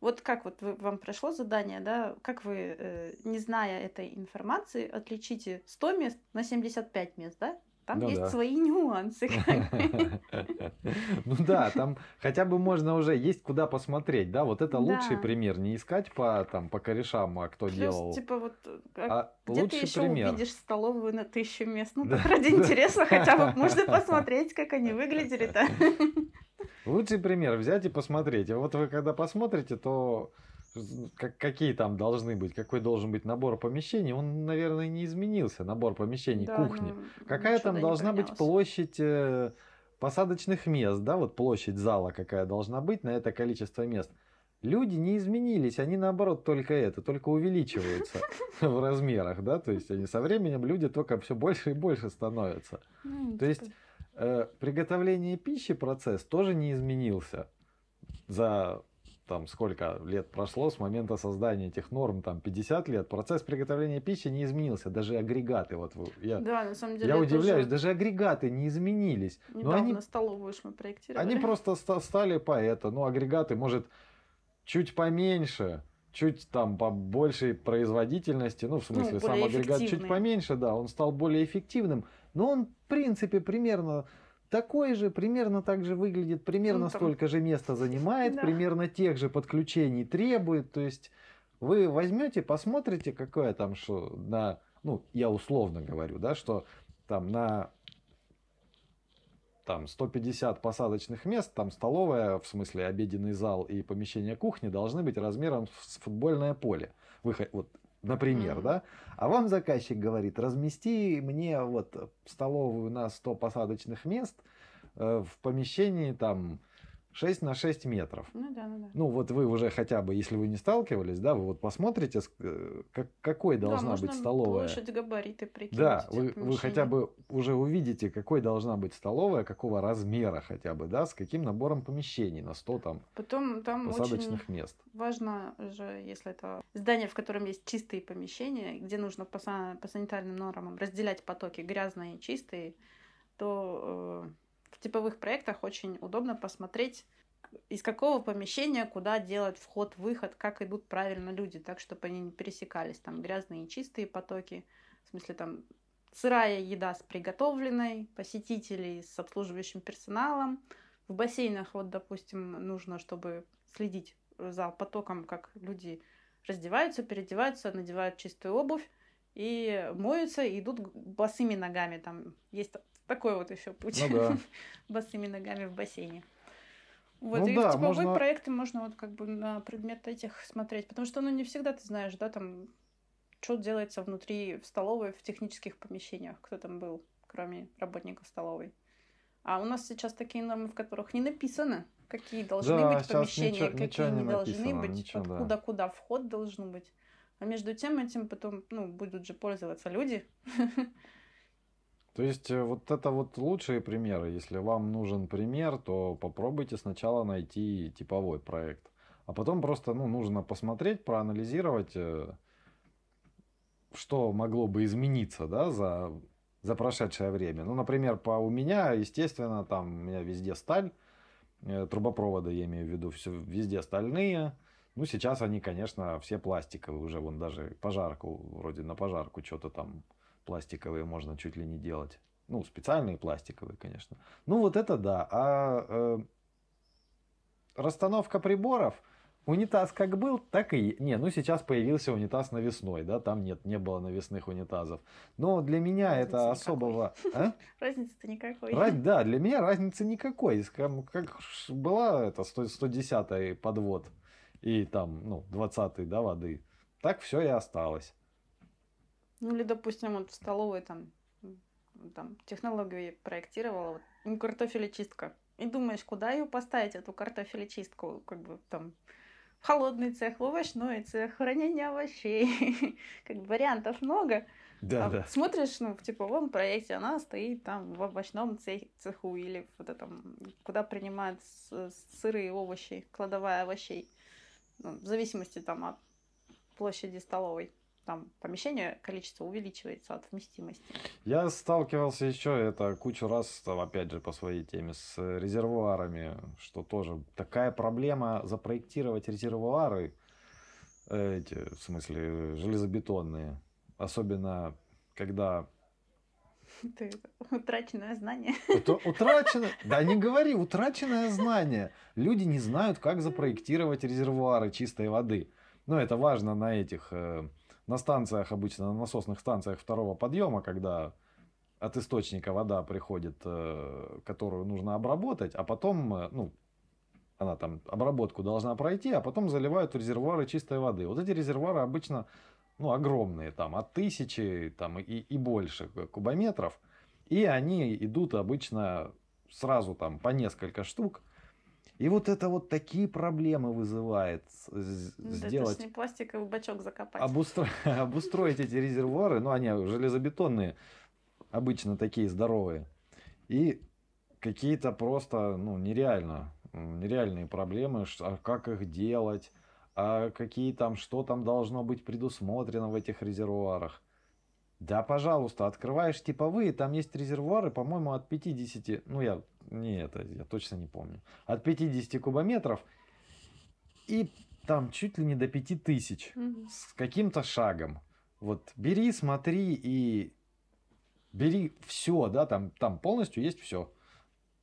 вот как вот вы, вам пришло задание, да, как вы, э, не зная этой информации, отличите сто мест на семьдесят пять мест, да? Там ну есть да. свои нюансы. Ну да, там хотя бы можно уже есть куда посмотреть, да, вот это лучший пример, не искать по там по корешам, а кто делал. Типа вот где ты еще увидишь столовую на тысячу мест, ну ради интереса хотя бы можно посмотреть, как они выглядели-то. Лучший пример взять и посмотреть. И вот вы когда посмотрите, то какие там должны быть, какой должен быть набор помещений, он, наверное, не изменился, набор помещений, да, кухни. Ну, какая там должна быть площадь посадочных мест, да, вот площадь зала какая должна быть на это количество мест. Люди не изменились, они наоборот только это, только увеличиваются в размерах, да, то есть они со временем, люди только все больше и больше становятся. То есть приготовление пищи процесс тоже не изменился за... там сколько лет прошло с момента создания этих норм, там пятьдесят лет, процесс приготовления пищи не изменился, даже агрегаты, вот я, да, на самом деле я удивляюсь, тоже... даже агрегаты не изменились. Недавно но они, столовую мы проектировали. Они просто стали по это, ну агрегаты, может, чуть поменьше, чуть там по большей производительности, ну в смысле ну, сам агрегат чуть поменьше, да, он стал более эффективным, но он в принципе примерно... такой же, примерно так же выглядит, примерно ну, там... столько же места занимает, да. примерно тех же подключений требует. То есть вы возьмете, посмотрите, какое там, что на, ну, я условно говорю, да, что там на там, сто пятьдесят посадочных мест, там столовая, в смысле обеденный зал и помещение кухни должны быть размером с футбольное поле. Выход... Вот. Например, mm-hmm. да? А вам заказчик говорит, размести мне вот столовую на сто посадочных мест в помещении там шесть на шесть метров. Ну, да, ну, да. ну вот вы уже хотя бы, если вы не сталкивались, да, вы вот посмотрите, как, какой должна да, быть столовая. Площадь, габариты прикинуть. Да, вы, вы хотя бы уже увидите, какой должна быть столовая, какого размера хотя бы, да, с каким набором помещений на сто там, потом, там посадочных мест. Важно же, если это здание, в котором есть чистые помещения, где нужно по, по санитарным нормам разделять потоки грязные и чистые, то... В типовых проектах очень удобно посмотреть, из какого помещения куда делать вход-выход, как идут правильно люди, так, чтобы они не пересекались. Там грязные и чистые потоки, в смысле там сырая еда с приготовленной, посетителей с обслуживающим персоналом. В бассейнах, вот, допустим, нужно, чтобы следить за потоком, как люди раздеваются, переодеваются, надевают чистую обувь и моются, и идут босыми ногами. Там есть... Такой вот еще путь ну, да. босыми ногами в бассейне. Вот, ну, и да, в типовые можно... проекты можно вот как бы на предмет этих смотреть, потому что ну не всегда ты знаешь, да, там, что делается внутри в столовой, в технических помещениях, кто там был, кроме работников столовой. А у нас сейчас такие нормы, в которых не написано, какие должны да, быть помещения, ничего, какие ничего не, не написано, должны быть, ничего, откуда да. куда вход должен быть. А между тем этим потом, ну, будут же пользоваться люди. То есть вот это вот лучшие примеры. Если вам нужен пример, то попробуйте сначала найти типовой проект. А потом просто ну, нужно посмотреть, проанализировать, что могло бы измениться да, за, за прошедшее время. Ну, например, по, у меня, естественно, там у меня везде сталь, трубопроводы, я имею в виду, все, везде стальные. Ну, сейчас они, конечно, все пластиковые уже. Вон даже пожарку, вроде на пожарку что-то там... Пластиковые можно чуть ли не делать. Ну, специальные пластиковые, конечно. Ну, вот это да. А э, расстановка приборов. Унитаз как был, так и... Не, ну сейчас появился унитаз навесной, да? Там нет, не было навесных унитазов. Но для меня разница это никакой. Особого... А? Разницы-то никакой. Раз... Да, для меня разницы никакой. Как была это сто десятый подвод и там, ну, двадцатый, да, воды. Так все и осталось. Ну или, допустим, вот в столовой там, там технологии проектировала, вот, ну, картофелечистка. И думаешь, куда ее поставить, эту картофелечистку, как бы там в холодный цех, в овощной цех, хранение овощей, как вариантов много. Да, а да. Смотришь, ну, в типовом проекте она стоит там в овощном цеху или вот этом, куда принимают сыры и овощи, кладовая овощей, ну, в зависимости там от площади столовой. Там помещение, количество увеличивается от вместимости. Я сталкивался еще это кучу раз, там, опять же, по своей теме, с резервуарами, что тоже такая проблема запроектировать резервуары, эти, в смысле, железобетонные. Особенно, когда... Это утраченное знание. Это утраченное... Да не говори, утраченное знание. Люди не знают, как запроектировать резервуары чистой воды. Но это важно на этих... На станциях обычно, на насосных станциях второго подъема, когда от источника вода приходит, которую нужно обработать, а потом, ну, она там обработку должна пройти, а потом заливают резервуары чистой воды. Вот эти резервуары обычно, ну, огромные, там, от тысячи там, и, и больше кубометров, и они идут обычно сразу там по несколько штук. И вот это вот такие проблемы вызывает сделать... Да, точнее, пластиковый бачок закопать. Обустро... Обустроить эти резервуары, ну, они железобетонные, обычно такие здоровые. И какие-то просто, ну, нереально реальные проблемы, а как их делать, а какие там, что там должно быть предусмотрено в этих резервуарах. Да, пожалуйста, открываешь типовые, там есть резервуары, по-моему, от пятидесяти, ну я, не это, я точно не помню, от пятидесяти кубометров и там чуть ли не до пяти тысяч угу. с каким-то шагом. Вот бери, смотри и бери все, да, там, там полностью есть все.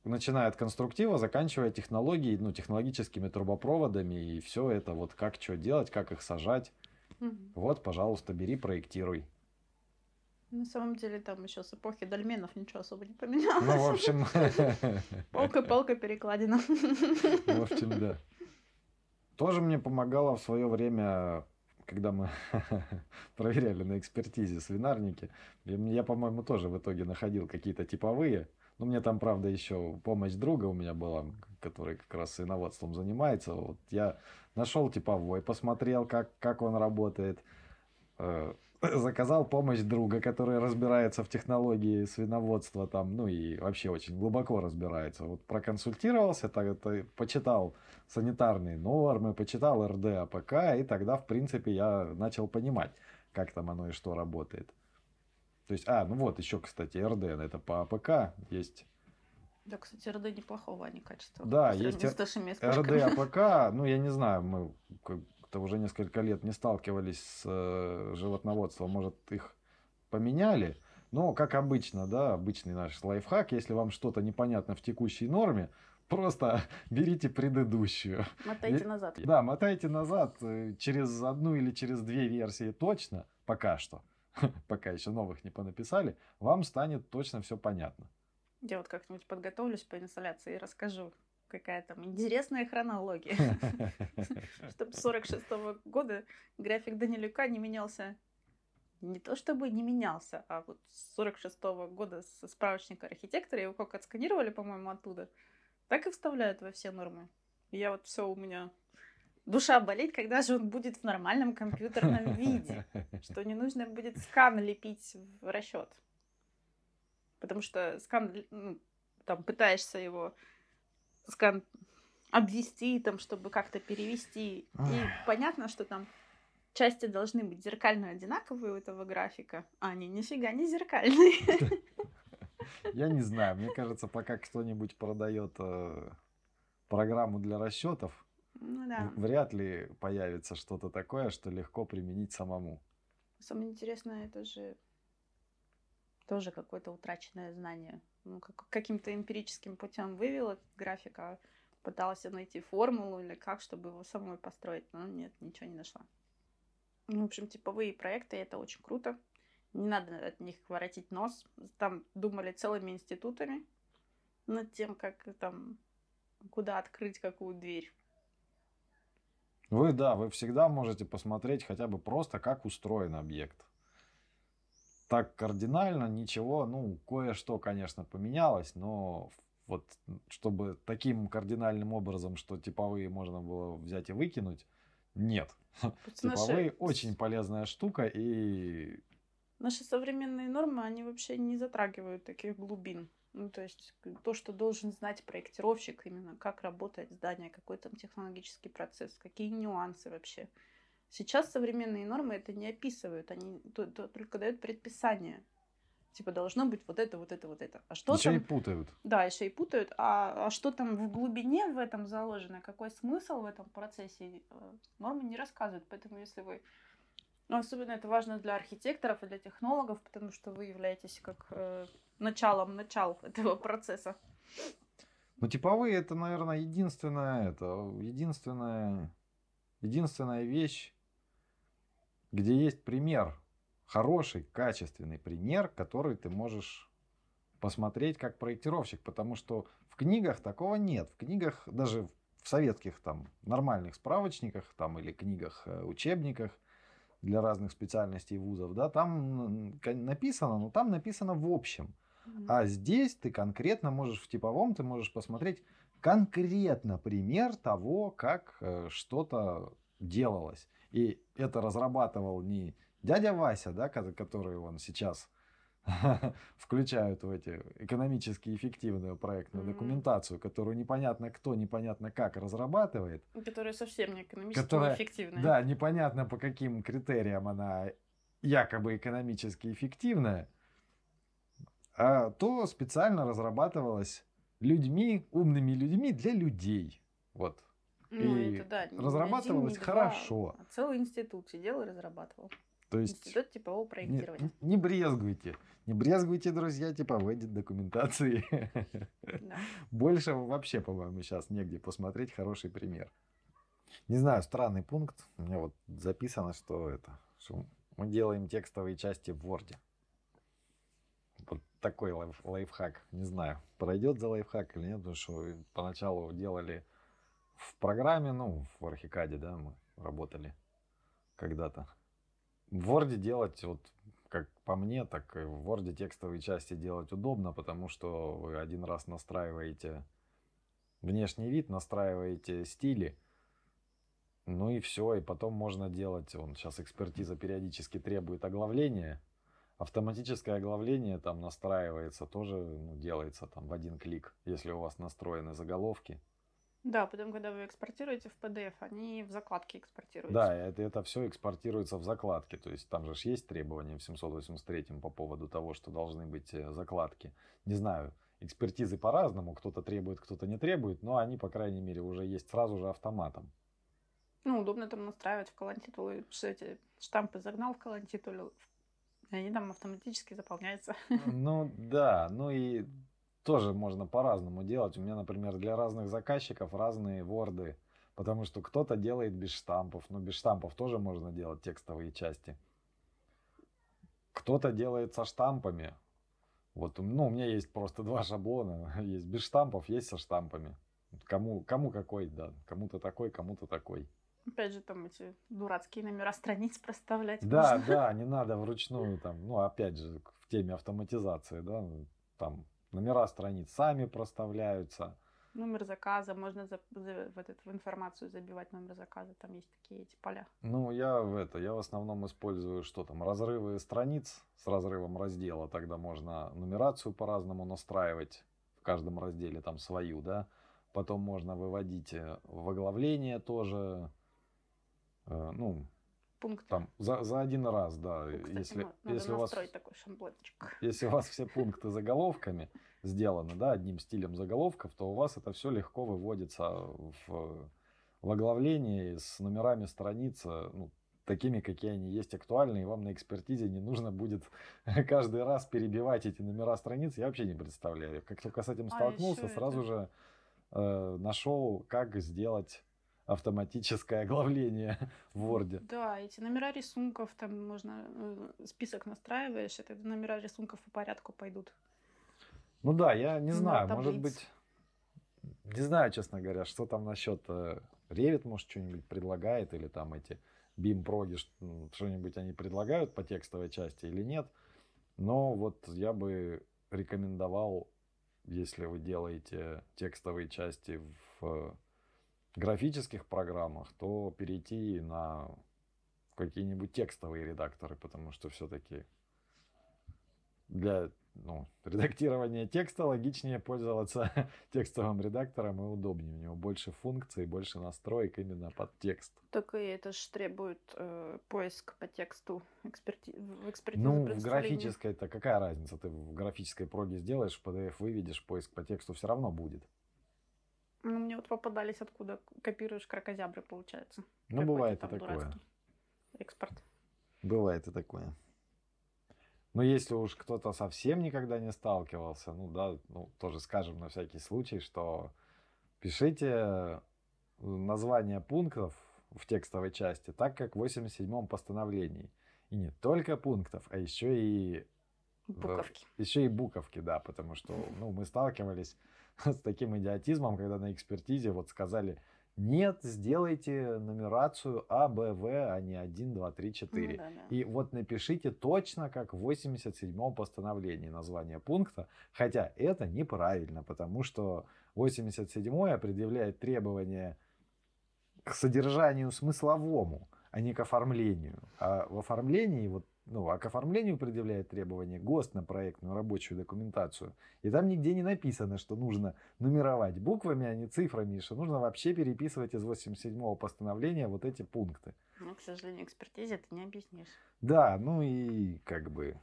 Начиная от конструктива, заканчивая технологией, ну, технологическими трубопроводами и все это, вот как что делать, как их сажать. Угу. Вот, пожалуйста, бери, проектируй. На самом деле там еще с эпохи дольменов ничего особо не поменялось. Ну, в общем... Полка-полка перекладина. В общем, да. Тоже мне помогало в свое время, когда мы проверяли на экспертизе свинарники, я, по-моему, тоже в итоге находил какие-то типовые. Ну, мне там, правда, еще помощь друга у меня была, который как раз свиноводством занимается. Вот я нашел типовой, посмотрел, как, как он работает. Заказал помощь друга, который разбирается в технологии свиноводства, там, ну и вообще очень глубоко разбирается. Вот проконсультировался, так, почитал санитарные нормы, почитал эр дэ а пэ ка, и тогда, в принципе, я начал понимать, как там оно и что работает. То есть, а, ну вот еще, кстати, эр дэ, это по а пэ ка есть. Да, кстати, эр дэ неплохого, а не качества. Да, есть эр дэ а пэ ка, ну я не знаю, мы... то уже несколько лет не сталкивались с э, животноводством, может, их поменяли. Но, как обычно, да, обычный наш лайфхак, если вам что-то непонятно в текущей норме, просто берите предыдущую. Мотайте и, назад. Да, мотайте назад через одну или через две версии точно, пока что, пока еще новых не понаписали, вам станет точно все понятно. Я вот как-нибудь подготовлюсь по инсталляции и расскажу. Какая там интересная хронология. Чтобы с сорок шестого года график Данилюка не менялся. Не то чтобы не менялся, а вот с сорок шестого года со справочника архитектора, его как отсканировали, по-моему, оттуда, так и вставляют во все нормы. Я вот все у меня... Душа болит, когда же он будет в нормальном компьютерном виде. Что не нужно будет скан лепить в расчет. Потому что скан... Ну, там пытаешься его... скан обвести, там, чтобы как-то перевести. И понятно, что там части должны быть зеркально одинаковые у этого графика, а они нифига не зеркальные. Я не знаю. Мне кажется, пока кто-нибудь продает э, программу для расчетов, ну, да. вряд ли появится что-то такое, что легко применить самому. Самое интересное, это же тоже какое-то утраченное знание. Ну, как, каким-то эмпирическим путем вывела этот график, а пыталась найти формулу или как, чтобы его самой построить, но нет, ничего не нашла. В общем, типовые проекты, это очень круто. Не надо от них воротить нос. Там думали целыми институтами над тем, как там, куда открыть какую дверь. Вы, да, вы всегда можете посмотреть хотя бы просто, как устроен объект. Так кардинально ничего, ну, кое-что, конечно, поменялось, но вот чтобы таким кардинальным образом, что типовые можно было взять и выкинуть, нет. Типовые очень полезная штука, и... Наши современные нормы, они вообще не затрагивают таких глубин. Ну, то есть то, что должен знать проектировщик, именно как работает здание, какой там технологический процесс, какие нюансы вообще. Сейчас современные нормы это не описывают, они только дают предписание. Типа должно быть вот это, вот это, вот это. А что еще там... и путают. Да, еще и путают. А, а что там в глубине в этом заложено, какой смысл в этом процессе, нормы не рассказывают. Поэтому если вы... Ну, особенно это важно для архитекторов и для технологов, потому что вы являетесь как э, началом начал этого процесса. Ну, типовые это, наверное, единственное это, единственное... единственная вещь, где есть пример, хороший, качественный пример, который ты можешь посмотреть как проектировщик, потому что в книгах такого нет. В книгах, даже в советских там, нормальных справочниках там, или книгах, учебниках для разных специальностей вузов, да, там написано, но там написано в общем. Mm-hmm. А здесь ты конкретно можешь в типовом, ты можешь посмотреть конкретно пример того, как что-то делалось. И это разрабатывал не дядя Вася, да, который он сейчас включают в эти экономически эффективную проектную mm-hmm. документацию, которую непонятно кто, непонятно как разрабатывает. Которая совсем не экономически которая, эффективная. Да, непонятно по каким критериям она якобы экономически эффективная, а то специально разрабатывалась людьми, умными людьми для людей. Вот. Ну, и это, да, разрабатывалось не один, не хорошо. Два, а целый институт сидел и разрабатывал. То есть институт типового проектирования. Не, не брезгуйте. Не брезгуйте, друзья, типовой документации. Да. Больше вообще, по-моему, сейчас негде посмотреть хороший пример. Не знаю, странный пункт. У меня вот записано, что это. Что мы делаем текстовые части в Word. Вот такой лайф, лайфхак. Не знаю, пройдет за лайфхак или нет, потому что поначалу делали в программе, ну, в Архикаде, да, мы работали когда-то. В Word делать, вот как по мне, так и в Word текстовые части делать удобно, потому что вы один раз настраиваете внешний вид, настраиваете стили, ну и все. И потом можно делать, вон, сейчас экспертиза периодически требует оглавления, автоматическое оглавление там настраивается, тоже ну, делается там в один клик, если у вас настроены заголовки. Да, потом, когда вы экспортируете в пи ди эф, они в закладке экспортируются. Да, это, это все экспортируется в закладке. То есть там же есть требования в семьсот восемьдесят третьем по поводу того, что должны быть закладки. Не знаю, экспертизы по-разному, кто-то требует, кто-то не требует, но они, по крайней мере, уже есть сразу же автоматом. Ну, удобно там настраивать в колонтитулы, эти штампы загнал в колонтитулы, они там автоматически заполняются. Ну да, ну и... Тоже можно по-разному делать. У меня, например, для разных заказчиков разные ворды. Потому что кто-то делает без штампов. Но без штампов тоже можно делать текстовые части. Кто-то делает со штампами. Вот, ну, у меня есть просто два шаблона. Есть без штампов, есть со штампами. Кому, кому какой, да. Кому-то такой, кому-то такой. Опять же, там эти дурацкие номера страниц проставлять. Да, можно. Да, не надо вручную. Там, ну, опять же, в теме автоматизации, да, там... Номера страниц сами проставляются. Номер заказа. Можно за, за, в, этот, в информацию забивать номер заказа. Там есть такие эти поля. Ну, я в, это, я в основном использую, что там, разрывы страниц с разрывом раздела. Тогда можно нумерацию по-разному настраивать. В каждом разделе там свою, да. Потом можно выводить в оглавление тоже. Э, ну... Пункты. Там, за, за один раз, да. Ну, кстати, если, надо если, у вас, такой если у вас все пункты заголовками сделаны, да, одним стилем заголовков, то у вас это все легко выводится в, в оглавлении с номерами страниц, ну, такими, какие они есть актуальны, и вам на экспертизе не нужно будет каждый раз перебивать эти номера страниц. Я вообще не представляю. Как только с этим столкнулся, а сразу это... же э, нашел, как сделать... автоматическое оглавление в Word. Да, эти номера рисунков, там можно список настраиваешь, это номера рисунков по порядку пойдут. Ну да, я не знаю, ну, может быть, не знаю, честно говоря, что там насчет Revit, может, что-нибудь предлагает, или там эти бим-проги, что-нибудь они предлагают по текстовой части или нет, но вот я бы рекомендовал, если вы делаете текстовые части в графических программах, то перейти на какие-нибудь текстовые редакторы, потому что все-таки для ну, редактирования текста логичнее пользоваться текстовым редактором, и удобнее. У него больше функций, больше настроек именно под текст. Так и это же требует э, поиск по тексту эксперти... в экспертизе. Ну, в графической-то какая разница? Ты в графической проге сделаешь, в пи ди эф выведешь, поиск по тексту все равно будет. Ну, мне вот попадались, откуда копируешь кракозябры, получается. Ну, какой-то бывает и такое. Экспорт. Бывает и такое. Но если уж кто-то совсем никогда не сталкивался, ну да, ну тоже скажем на всякий случай, что пишите название пунктов в текстовой части так, как в восемьдесят седьмом постановлении. И не только пунктов, а еще и... Буковки. Еще и буковки, да, потому что ну, мы сталкивались с таким идиотизмом, когда на экспертизе вот сказали, нет, сделайте нумерацию А, Б, В, а не один, два, три, четыре. Ну, да, да. И вот напишите точно, как в восемьдесят седьмом постановлении название пункта, хотя это неправильно, потому что восемьдесят седьмое предъявляет требования к содержанию смысловому, а не к оформлению. А в оформлении, вот, ну, а к оформлению предъявляет требования ГОСТ на проектную рабочую документацию. И там нигде не написано, что нужно нумеровать буквами, а не цифрами, и что нужно вообще переписывать из восемьдесят седьмого постановления вот эти пункты. Ну, к сожалению, экспертизе ты не объяснишь. Да, ну и как бы...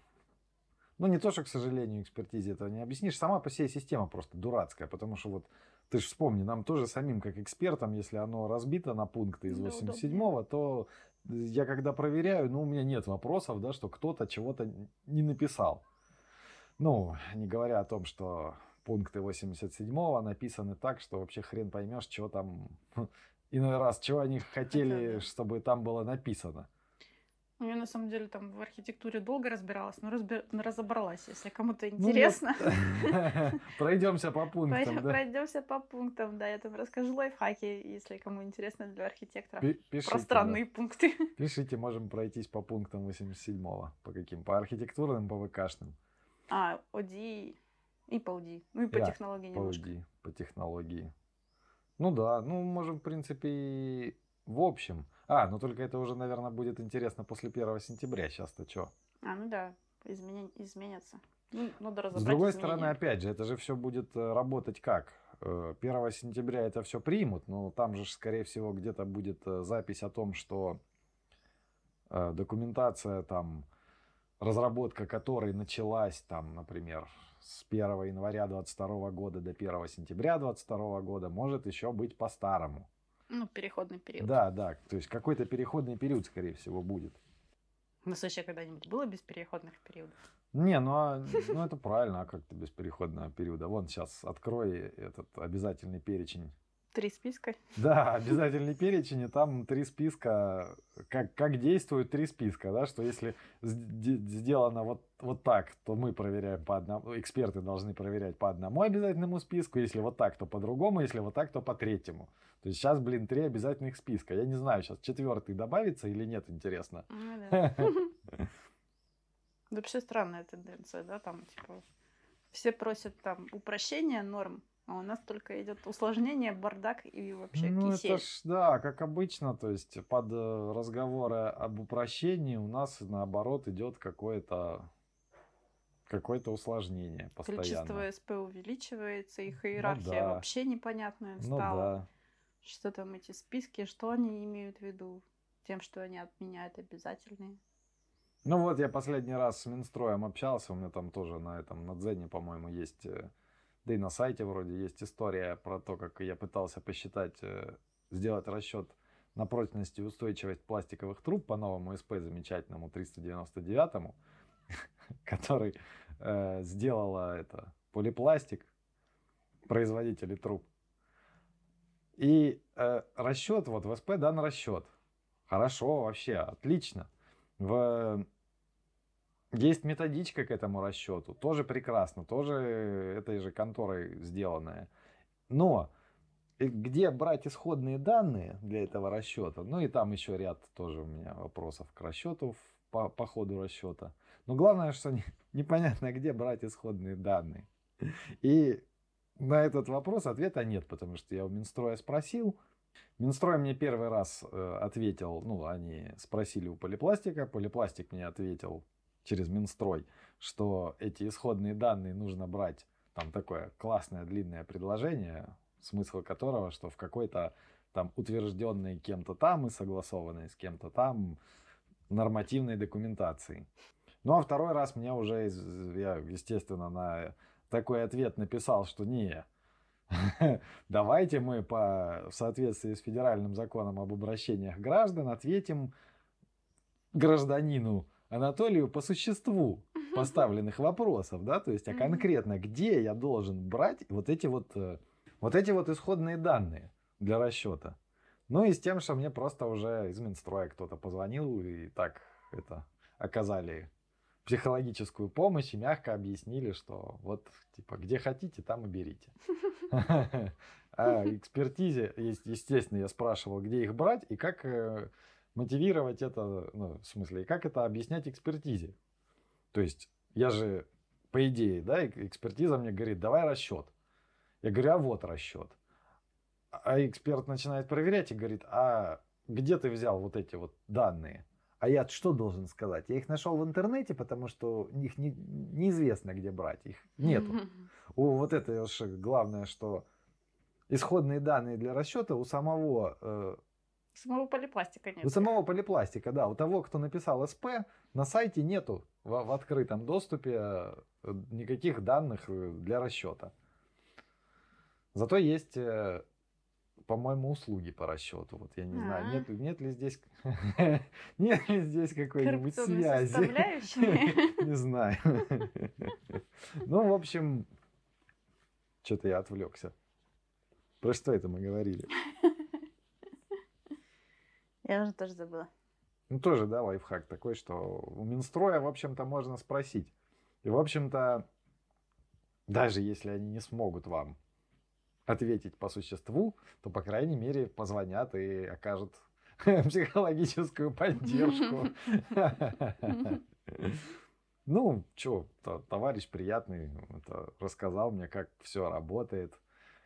Ну, не то, что, к сожалению, экспертизе этого не объяснишь. Сама по себе система просто дурацкая, потому что вот ты же вспомни, нам тоже самим, как экспертам, если оно разбито на пункты из восемьдесят седьмого, то я когда проверяю, ну, у меня нет вопросов, да, что кто-то чего-то не написал. Ну, не говоря о том, что пункты восемьдесят седьмого написаны так, что вообще хрен поймешь, что там, иной раз, чего они хотели, чтобы там было написано. Я на самом деле там в архитектуре долго разбиралась, но разбер... разобралась, если кому-то интересно. Пройдемся по пунктам. Пройдемся по пунктам, да. Я там расскажу лайфхаки, если кому интересно для архитектора. Пространные пункты. Пишите, можем пройтись по пунктам восемьдесят седьмого. По каким? По архитектурным, по ВКшным. А, ОДИ и по ОДИ. Ну и по технологии немножко. По ОДИ, по технологии. Ну да, ну можем в принципе... В общем, а, ну только это уже, наверное, будет интересно после первого сентября, сейчас-то что? А, ну да, изменя... изменятся. Ну, надо разобрать. С другой изменения. Стороны, опять же, это же все будет работать как? первого сентября это все примут, но там же, скорее всего, где-то будет запись о том, что документация, там, разработка которой началась, там, например, с первого января две тысячи двадцать второго года до первого сентября две тысячи двадцать второго года, может еще быть по-старому. Ну, переходный период. Да, да. То есть какой-то переходный период, скорее всего, будет. У нас вообще когда-нибудь было без переходных периодов? Не, ну, ну это правильно, а как-то без переходного периода. Вон сейчас открой этот обязательный перечень. Три списка? Да, обязательный перечень, и там три списка, как, как действуют три списка, да, что если сделано вот, вот так, то мы проверяем по одному, эксперты должны проверять по одному обязательному списку, если вот так, то по другому, если вот так, то по третьему. То есть сейчас, блин, три обязательных списка. Я не знаю, сейчас четвертый добавится или нет, интересно. Вообще странная тенденция, да, там, типа, все просят там упрощения норм, а у нас только идет усложнение, бардак и вообще ну, кисель. Ну это ж, да, как обычно, то есть под разговоры об упрощении у нас наоборот идет какое-то какое-то усложнение постоянно. Количество СП увеличивается, их иерархия ну, да. вообще непонятная стала. Ну, да. Что там эти списки, что они имеют в виду тем, что они отменяют обязательные? Ну вот я последний раз с Минстроем общался, у меня там тоже на этом на Дзене, по-моему, есть... Да и на сайте вроде есть история про то, как я пытался посчитать, сделать расчет на прочность и устойчивость пластиковых труб по новому СП замечательному триста девяносто девятому, который э, сделала это, Полипластик, производители труб. И э, расчет, вот в СП дан расчет. Хорошо, вообще, отлично. В... Есть методичка к этому расчету, тоже прекрасно, тоже этой же конторой сделанная. Но где брать исходные данные для этого расчета? Ну и там еще ряд тоже у меня вопросов к расчету, по, по ходу расчета. Но главное, что не, непонятно, где брать исходные данные. И на этот вопрос ответа нет, потому что я у Минстроя спросил. Минстрой мне первый раз ответил, ну они спросили у Полипластика, Полипластик мне ответил через Минстрой, что эти исходные данные нужно брать, там такое классное длинное предложение, смысл которого, что в какой-то там утвержденной кем-то там и согласованной с кем-то там нормативной документации. Ну а второй раз мне уже, я, естественно, на такой ответ написал, что не, давайте мы по, в соответствии с федеральным законом об обращениях граждан ответим гражданину Анатолию по существу поставленных вопросов, да, то есть, а конкретно, где я должен брать вот эти вот, вот эти вот исходные данные для расчета. Ну и с тем, что мне просто уже из Минстроя кто-то позвонил и так это оказали психологическую помощь и мягко объяснили, что вот, типа, где хотите, там и берите. А экспертизе, естественно, я спрашивал, где их брать и как... мотивировать это, ну, в смысле, и как это объяснять экспертизе? То есть, я же, по идее, да, экспертиза мне говорит, давай расчет. Я говорю, а вот расчет. А эксперт начинает проверять и говорит, а где ты взял вот эти вот данные? А я что должен сказать? Я их нашел в интернете, потому что их не, неизвестно, где брать. Их нету. У, вот это главное, что исходные данные для расчета у самого... Э, самого полипластика нет. У самого полипластика, да. У того, кто написал эс пэ, на сайте нету в, в открытом доступе никаких данных для расчета. Зато есть... Э, по-моему, услуги по расчету. Вот я не а -а. знаю, нет, нет ли здесь нет ли здесь какой-нибудь связи. Не знаю. Ну, в общем, что-то я отвлекся. Про что это мы говорили? Я уже тоже забыла. Ну, тоже, да, лайфхак такой, что у Минстроя, в общем-то, можно спросить. И, в общем-то, даже если они не смогут вам ответить по существу, то, по крайней мере, позвонят и окажут психологическую поддержку. Ну, что, товарищ приятный рассказал мне, как все работает,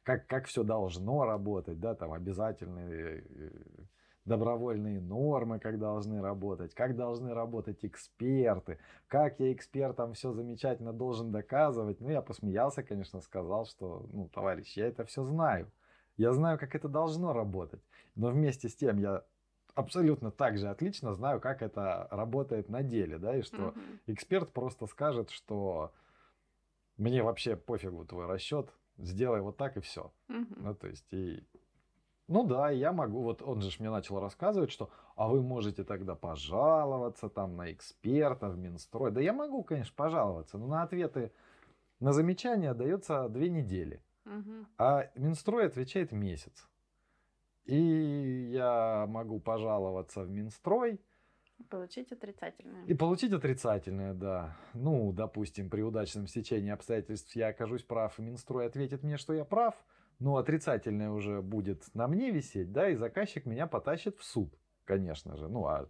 как все должно работать, да, там обязательные добровольные нормы, как должны работать, как должны работать эксперты, как я экспертам все замечательно должен доказывать. Ну, я посмеялся, конечно, сказал, что, ну, товарищ, я это все знаю. Я знаю, как это должно работать. Но вместе с тем я абсолютно так же отлично знаю, как это работает на деле, да, и что эксперт просто скажет, что мне вообще пофигу твой расчет, сделай вот так и все. Ну, то есть, и... Ну да, я могу, вот он же мне начал рассказывать, что а вы можете тогда пожаловаться там на эксперта, в Минстрой. Да я могу, конечно, пожаловаться, но на ответы, на замечания дается две недели, угу. а Минстрой отвечает месяц. И я могу пожаловаться в Минстрой. Получить отрицательное. И получить отрицательное, да. Ну, допустим, при удачном стечении обстоятельств я окажусь прав, и Минстрой ответит мне, что я прав. Но отрицательное уже будет на мне висеть, да, и заказчик меня потащит в суд, конечно же. Ну, а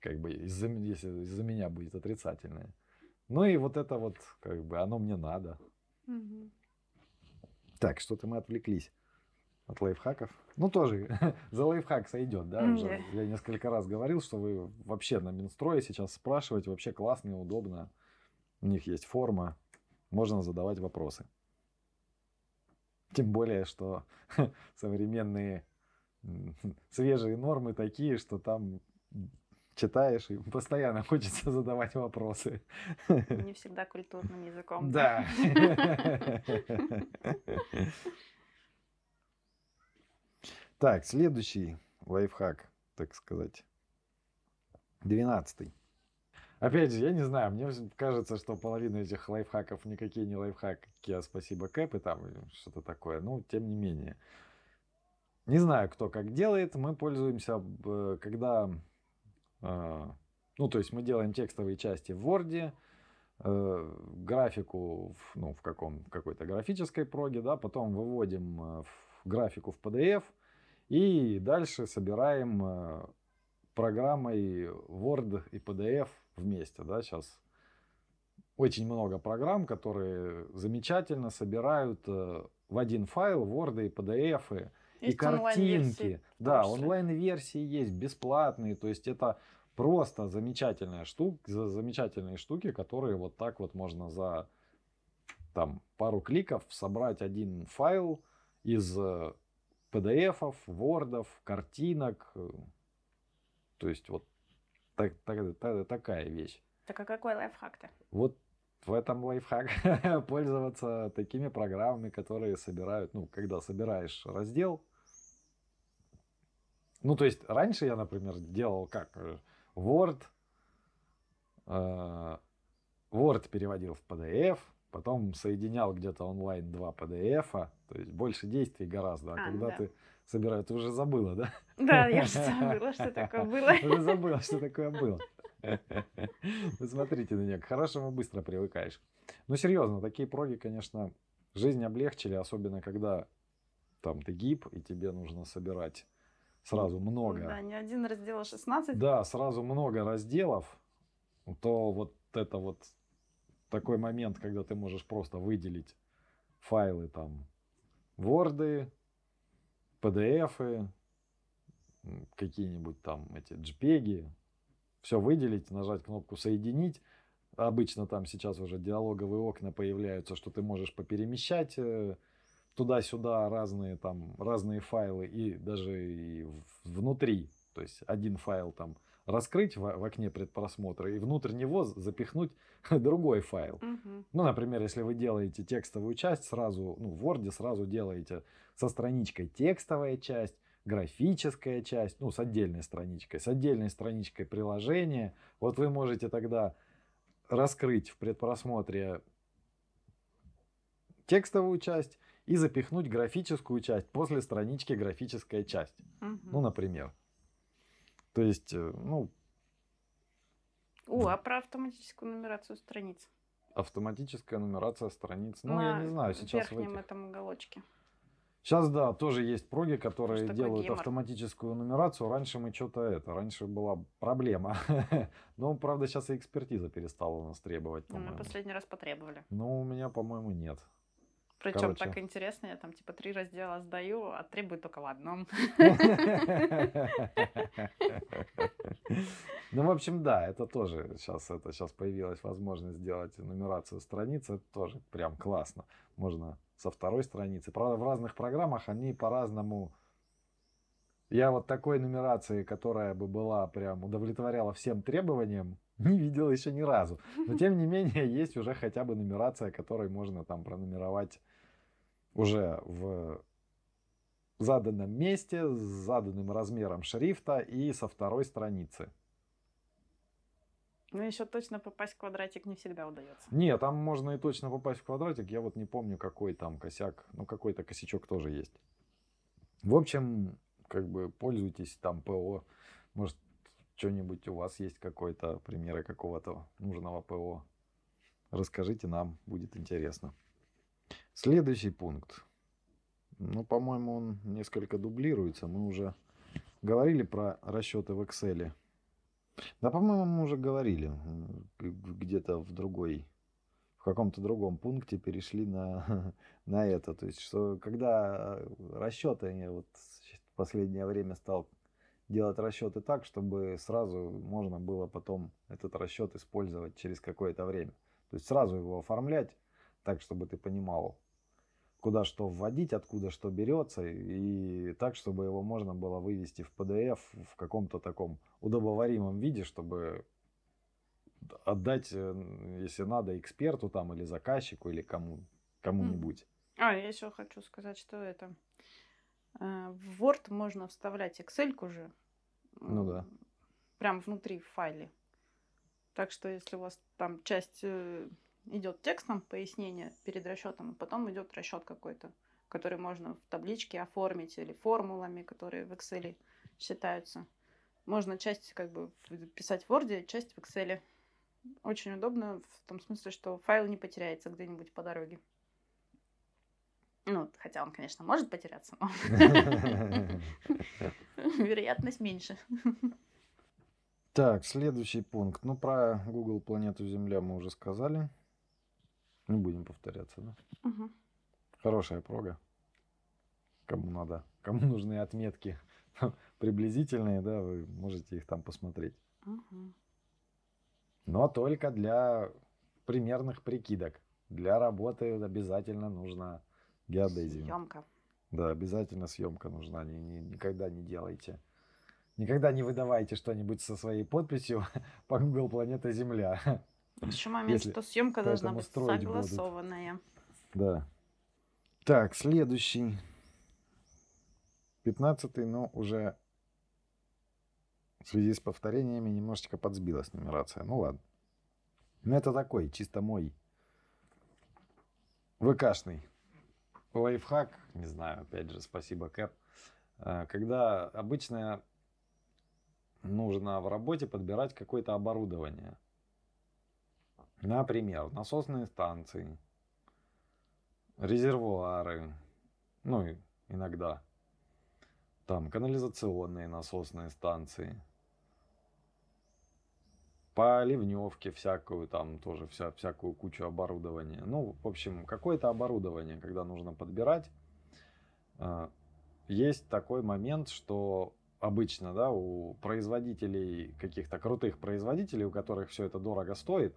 как бы из-за, если из-за меня будет отрицательное. Ну, и вот это вот, как бы, оно мне надо. Угу. Так, что-то мы отвлеклись от лайфхаков. Ну, тоже за лайфхак сойдет, да, уже. Yeah. Я несколько раз говорил, что вы вообще на Минстрое сейчас спрашиваете, вообще классно и удобно. У них есть форма, можно задавать вопросы. Тем более, что современные свежие нормы такие, что там читаешь и постоянно хочется задавать вопросы. Не всегда культурным языком. Да. Так, следующий лайфхак, так сказать, двенадцатый. Опять же, я не знаю, мне кажется, что половина этих лайфхаков никакие не лайфхаки, а спасибо Кэп и там что-то такое. Ну, тем не менее. Не знаю, кто как делает. Мы пользуемся, когда... Ну, то есть мы делаем текстовые части в Word, графику в, ну, в каком, какой-то графической проге, да, потом выводим графику в пэ дэ эф и дальше собираем программой Word и пэ дэ эф вместе, да, сейчас очень много программ, которые замечательно собирают в один файл Word и пэ дэ эф, и, и картинки, да, онлайн-версии есть, бесплатные, то есть это просто замечательная штука, замечательные штуки, которые вот так вот можно за там пару кликов собрать один файл из пэ дэ эф-ов, Word-ов, картинок, то есть вот Так, так, так, такая вещь. Так а какой лайфхак-то? Вот в этом лайфхак пользоваться такими программами, которые собирают, ну, когда собираешь раздел. Ну, то есть раньше я, например, делал как? Word, э, Word переводил в пэ дэ эф, потом соединял где-то онлайн два пэ дэ эф-а, то есть больше действий гораздо. А, а когда да. ты собираешь, ты уже забыла, да? Да, я же забыла, что такое было. Уже забыла, что такое было. Вы смотрите на нее, к хорошему быстро привыкаешь. Ну, серьезно, такие проги, конечно, жизнь облегчили, особенно когда там ты гиб, и тебе нужно собирать сразу много. Да, не один раздел, а шестнадцать. Да, сразу много разделов, то вот это вот такой момент, когда ты можешь просто выделить файлы там Word, пэ дэ эф, какие-нибудь там эти джпеги, все выделить, нажать кнопку «Соединить». Обычно там сейчас уже диалоговые окна появляются, что ты можешь поперемещать туда-сюда разные, там, разные файлы и даже и внутри. То есть один файл там раскрыть в, в окне предпросмотра и внутрь него запихнуть другой файл. Угу. Ну, например, если вы делаете текстовую часть, сразу, ну, в Word сразу делаете со страничкой текстовая часть, графическая часть, ну, с отдельной страничкой, с отдельной страничкой приложения. Вот вы можете тогда раскрыть в предпросмотре текстовую часть и запихнуть графическую часть после странички графическая часть. Угу. Ну, например. То есть, ну... О, а про автоматическую нумерацию страниц? Автоматическая нумерация страниц. Ну, на я не знаю, сейчас в верхнем в этих... этом уголочке. Сейчас, да, тоже есть проги, которые делают геймор. Автоматическую нумерацию. Раньше мы что-то это, раньше была проблема. Но, правда, сейчас и экспертиза перестала у нас требовать. Ну, мы последний раз потребовали. Ну, у меня, по-моему, нет. Причем так интересно, я там типа три раздела сдаю, а требую только в одном. Ну, в общем, да, это тоже сейчас, это сейчас появилась возможность сделать нумерацию страниц, это тоже прям классно. Можно со второй страницы. Правда, в разных программах они по-разному... Я вот такой нумерации, которая бы была прям удовлетворяла всем требованиям, не видел еще ни разу. Но тем не менее, есть уже хотя бы нумерация, которой можно там пронумеровать уже в заданном месте, с заданным размером шрифта и со второй страницы. Ну, еще точно попасть в квадратик не всегда удается. Не, там можно и точно попасть в квадратик. Я вот не помню, какой там косяк. Ну, какой-то косячок тоже есть. В общем, как бы пользуйтесь там ПО. Может, что-нибудь у вас есть какой-то примеры какого-то нужного ПО. Расскажите нам, будет интересно. Следующий пункт. Ну, по-моему, он несколько дублируется. Мы уже говорили про расчеты в Excel. Да, по-моему, мы уже говорили, где-то в другой, в каком-то другом пункте перешли на, на это. То есть, что когда расчеты, я вот в последнее время стал делать расчеты так, чтобы сразу можно было потом этот расчет использовать через какое-то время. То есть сразу его оформлять так, чтобы ты понимал, куда что вводить, откуда что берется, и так, чтобы его можно было вывести в пи ди эф в каком-то таком удобоваримом виде, чтобы отдать, если надо, эксперту там или заказчику, или кому, кому-нибудь. А, я еще хочу сказать, что это в Word можно вставлять Excel-ку же, ну да, прям внутри в файле. Так что если у вас там часть... идет текстом пояснение перед расчетом, а потом идет расчет какой-то, который можно в табличке оформить или формулами, которые в Excel считаются. Можно часть как бы писать в Word, часть в Excel. Очень удобно в том смысле, что файл не потеряется где-нибудь по дороге. Ну, хотя он, конечно, может потеряться, но вероятность меньше. Так, следующий пункт. Ну, про Google Планету Земля мы уже сказали. Не будем повторяться, да? Угу. Хорошая прога. Кому надо, кому нужны отметки приблизительные, да, вы можете их там посмотреть. Угу. Но только для примерных прикидок. Для работы обязательно нужна геодезия. Съемка. Да, обязательно съемка нужна. Не, не, никогда не делайте. Никогда не выдавайте что-нибудь со своей подписью по Google Планета Земля. Еще момент, что съемка должна быть согласованная. Да. Так, следующий. пятнадцатый, но уже в связи с повторениями немножечко подсбилась нумерация. Ну ладно. Но это такой, чисто мой ВКшный лайфхак. Не знаю, опять же, спасибо, Кэп. Когда обычная нужно в работе подбирать какое-то оборудование. Например, насосные станции, резервуары, ну и иногда там канализационные насосные станции, поливневки всякую, там тоже вся, всякую кучу оборудования. Ну, в общем, какое-то оборудование, когда нужно подбирать, есть такой момент, что обычно, да, у производителей, каких-то крутых производителей, у которых все это дорого стоит,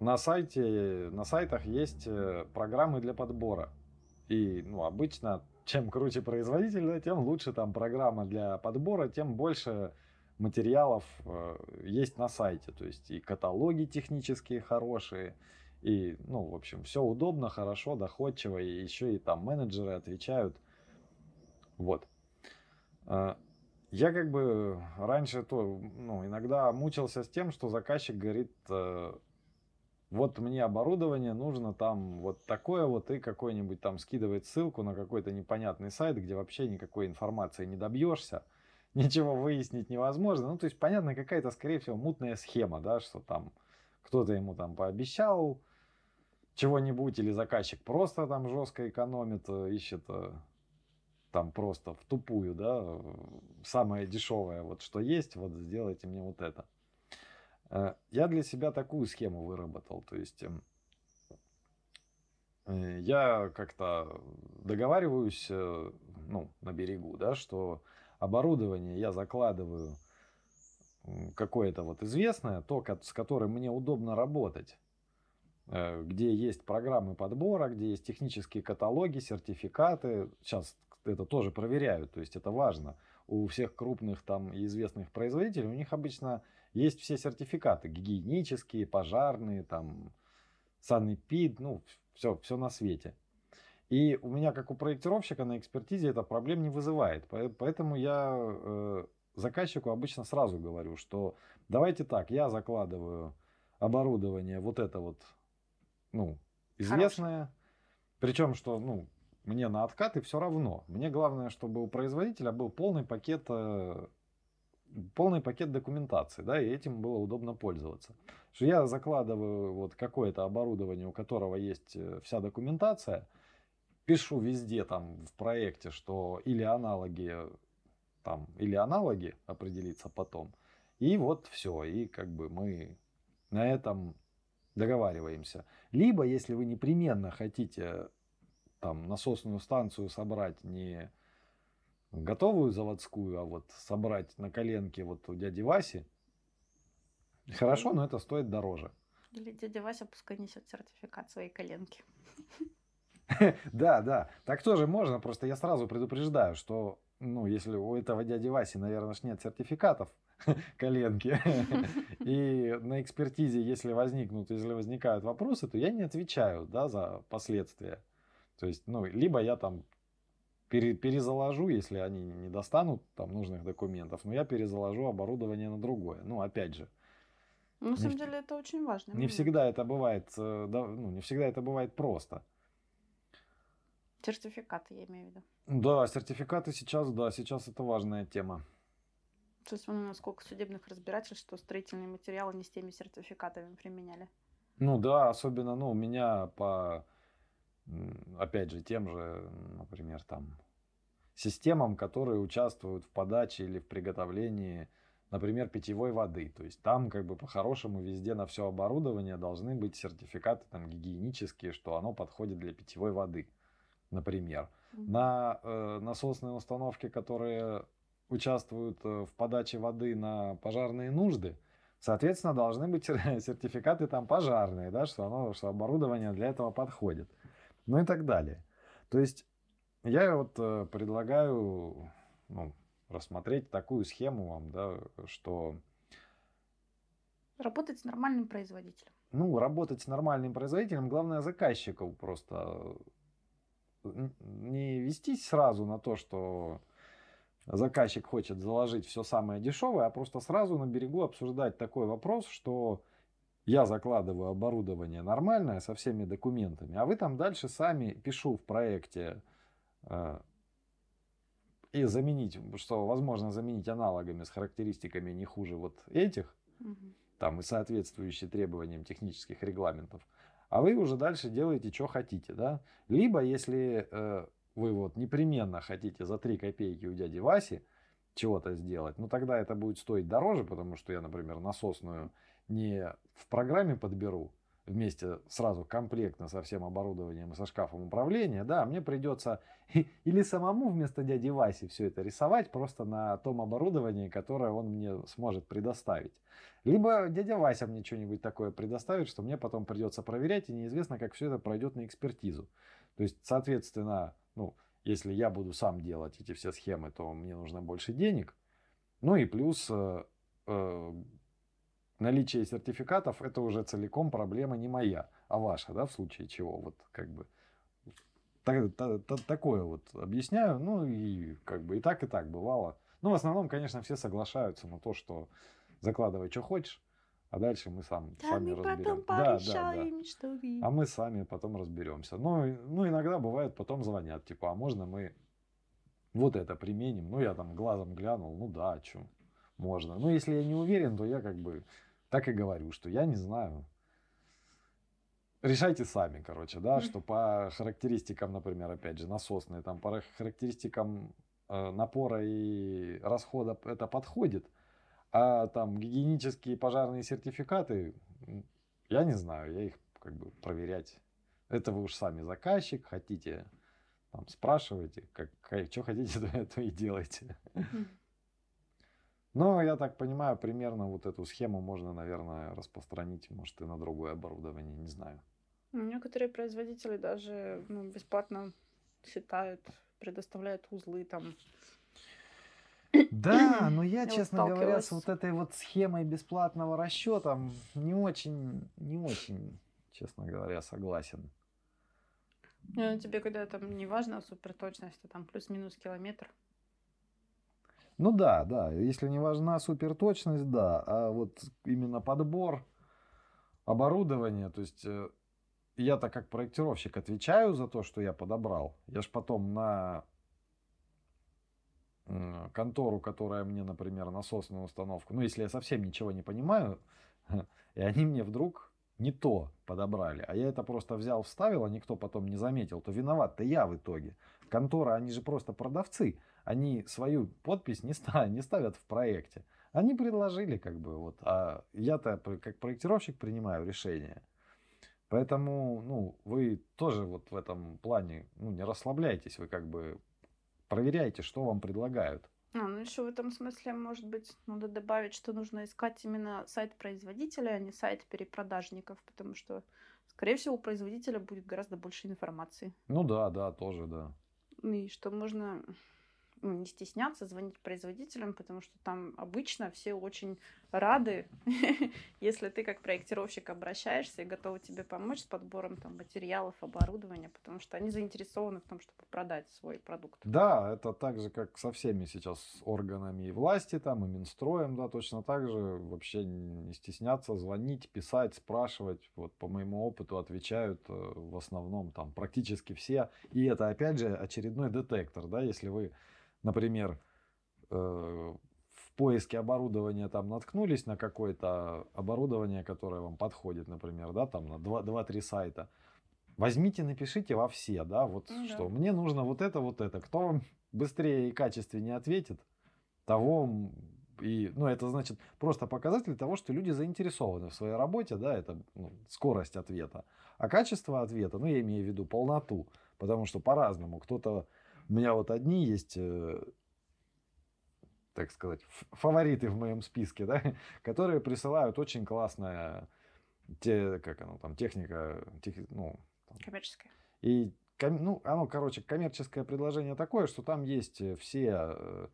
на сайте, на сайтах есть программы для подбора. И, ну, обычно, чем круче производитель, да, тем лучше там программа для подбора, тем больше материалов э, есть на сайте. То есть и каталоги технические хорошие, и, ну, в общем, все удобно, хорошо, доходчиво, и еще и там менеджеры отвечают. Вот. Я как бы раньше то, ну, иногда мучился с тем, что заказчик говорит: вот мне оборудование нужно там вот такое вот, и какой-нибудь там скидывает ссылку на какой-то непонятный сайт, где вообще никакой информации не добьешься, ничего выяснить невозможно. Ну, то есть, понятно, какая-то, скорее всего, мутная схема, да, что там кто-то ему там пообещал чего-нибудь, или заказчик просто там жестко экономит, ищет там просто в тупую, да, самое дешевое, вот что есть, вот сделайте мне вот это. Я для себя такую схему выработал, то есть я как-то договариваюсь, ну, на берегу, да, что оборудование я закладываю какое-то вот известное, то, с которым мне удобно работать, где есть программы подбора, где есть технические каталоги, сертификаты. Сейчас это тоже проверяют, то есть это важно. У всех крупных там и известных производителей, у них обычно есть все сертификаты: гигиенические, пожарные, там, санэпид, ну, все, все на свете. И у меня, как у проектировщика, на экспертизе это проблем не вызывает. Поэтому я э, заказчику обычно сразу говорю, что давайте так, я закладываю оборудование вот это вот, ну, известное. Хорошо. Причем, что, ну, мне на откаты все равно. Мне главное, чтобы у производителя был полный пакет, э, полный пакет документации, да, и этим было удобно пользоваться. Что я закладываю вот какое-то оборудование, у которого есть вся документация, пишу везде там в проекте, что или аналоги, там, или аналоги, определиться потом. И вот все, и как бы мы на этом договариваемся. Либо, если вы непременно хотите там насосную станцию собрать не готовую заводскую, а вот собрать на коленке вот у дяди Васи, хорошо, но это стоит дороже. Или дядя Вася пускай несет сертификат своей коленки. Да, да, так тоже можно, просто я сразу предупреждаю, что, ну, если у этого дяди Васи, наверное, нет сертификатов коленки, и на экспертизе, если возникнут, если возникают вопросы, то я не отвечаю, да, за последствия. То есть, ну, либо я там пере, перезаложу, если они не достанут там нужных документов, но я перезаложу оборудование на другое. Ну, опять же. Ну, на самом в... деле это очень важно. Не всегда это бывает, да, ну, не всегда это бывает просто. Сертификаты, я имею в виду. Да, сертификаты сейчас, да, сейчас это важная тема. Сейчас вон сколько судебных разбирательств, что строительные материалы не с теми сертификатами применяли. Ну да, особенно, ну, у меня по... опять же, тем же, например, там, системам, которые участвуют в подаче или в приготовлении, например, питьевой воды. То есть там как бы по-хорошему везде на все оборудование должны быть сертификаты там гигиенические, что оно подходит для питьевой воды, например. Mm-hmm. На э, насосные установки, которые участвуют в подаче воды на пожарные нужды, соответственно, должны быть сертификаты там пожарные, да, что, оно, что оборудование для этого подходит. Ну и так далее. То есть я вот предлагаю, ну, рассмотреть такую схему вам, да, что... Работать с нормальным производителем. Ну, работать с нормальным производителем, главное, заказчиков просто не вестись сразу на то, что заказчик хочет заложить все самое дешевое, а просто сразу на берегу обсуждать такой вопрос, что... Я закладываю оборудование нормальное, со всеми документами, а вы там дальше сами, пишу в проекте, э, и заменить, что возможно заменить аналогами с характеристиками не хуже вот этих, угу. Там и соответствующие требованиям технических регламентов, а вы уже дальше делаете, что хотите, да? Либо, если э, вы вот непременно хотите за три копейки у дяди Васи чего-то сделать, ну тогда это будет стоить дороже, потому что я, например, насосную не в программе подберу, вместе сразу комплектно со всем оборудованием и со шкафом управления, да, мне придется или самому вместо дяди Васи все это рисовать просто на том оборудовании, которое он мне сможет предоставить. Либо дядя Вася мне что-нибудь такое предоставит, что мне потом придется проверять, и неизвестно, как все это пройдет на экспертизу. То есть, соответственно, ну, если я буду сам делать эти все схемы, то мне нужно больше денег. Ну и плюс... Э, э, наличие сертификатов — это уже целиком проблема не моя, а ваша, да, в случае чего. Вот как бы так, так, так, такое вот объясняю. Ну и как бы и так, и так бывало. Ну, в основном, конечно, все соглашаются на то, что закладывай, что хочешь, а дальше мы сам, да, сами мы разберем. Да, да, да. Что а мы сами потом разберемся. Но, ну, иногда бывает, потом звонят, типа, а можно мы вот это применим? Ну, я там глазом глянул, ну да, о чем можно. Ну, если я не уверен, то я как бы... так и говорю, что я не знаю. Решайте сами, короче, да, что по характеристикам, например, опять же, насосные, там по характеристикам э, напора и расхода это подходит, а там гигиенические пожарные сертификаты, я не знаю, я их как бы проверять. Это вы уж сами заказчик, хотите, там спрашивайте, как, как, что хотите, то, то и делайте. Но, я так понимаю, примерно вот эту схему можно, наверное, распространить, может, и на другое оборудование, не знаю. Некоторые производители даже, ну, бесплатно считают, предоставляют узлы там. Да, но я, я честно вот говоря, с вот этой вот схемой бесплатного расчета не очень, не очень, честно говоря, согласен. Ну, тебе когда там не важно суперточность, а там плюс-минус километр. Ну да, да, если не важна суперточность, да, а вот именно подбор оборудования, то есть я-то как проектировщик отвечаю за то, что я подобрал, я же потом на контору, которая мне, например, насосную установку, ну если я совсем ничего не понимаю, и они мне вдруг не то подобрали, а я это просто взял, вставил, а никто потом не заметил, то виноват-то я в итоге. Контора, они же просто продавцы, они свою подпись не ставят, не ставят в проекте. Они предложили, как бы, вот, а я-то как проектировщик принимаю решение. Поэтому, ну, вы тоже вот в этом плане, ну, не расслабляйтесь, вы как бы проверяйте, что вам предлагают. А, ну, еще в этом смысле, может быть, надо добавить, что нужно искать именно сайт производителя, а не сайт перепродажников, потому что, скорее всего, у производителя будет гораздо больше информации. Ну да, да, тоже, да. И что можно, ну, не стесняться звонить производителям, потому что там обычно все очень рады, если ты как проектировщик обращаешься и готовы тебе помочь с подбором там материалов, оборудования, потому что они заинтересованы в том, чтобы продать свой продукт. Да, это так же, как со всеми сейчас органами и власти, там, и Минстроем, да, точно так же. Вообще не стесняться звонить, писать, спрашивать. Вот по моему опыту отвечают в основном там практически все. И это, опять же, очередной детектор, да, если вы, например, э, в поиске оборудования там наткнулись на какое-то оборудование, которое вам подходит, например, да, там на два-три сайта. Возьмите, напишите во все, да, вот ну, что да. Мне нужно вот это, вот это. Кто вам быстрее и качественнее ответит, того и, ну, это значит просто показатель того, что люди заинтересованы в своей работе, да, это, ну, скорость ответа. А качество ответа, ну, я имею в виду полноту, потому что по-разному кто-то. У меня вот одни есть, так сказать, фавориты в моем списке, да, которые присылают очень классная те, как оно, там, техника, тех, ну, там. Коммерческая. И, ну, оно, короче, коммерческое предложение такое, что там есть все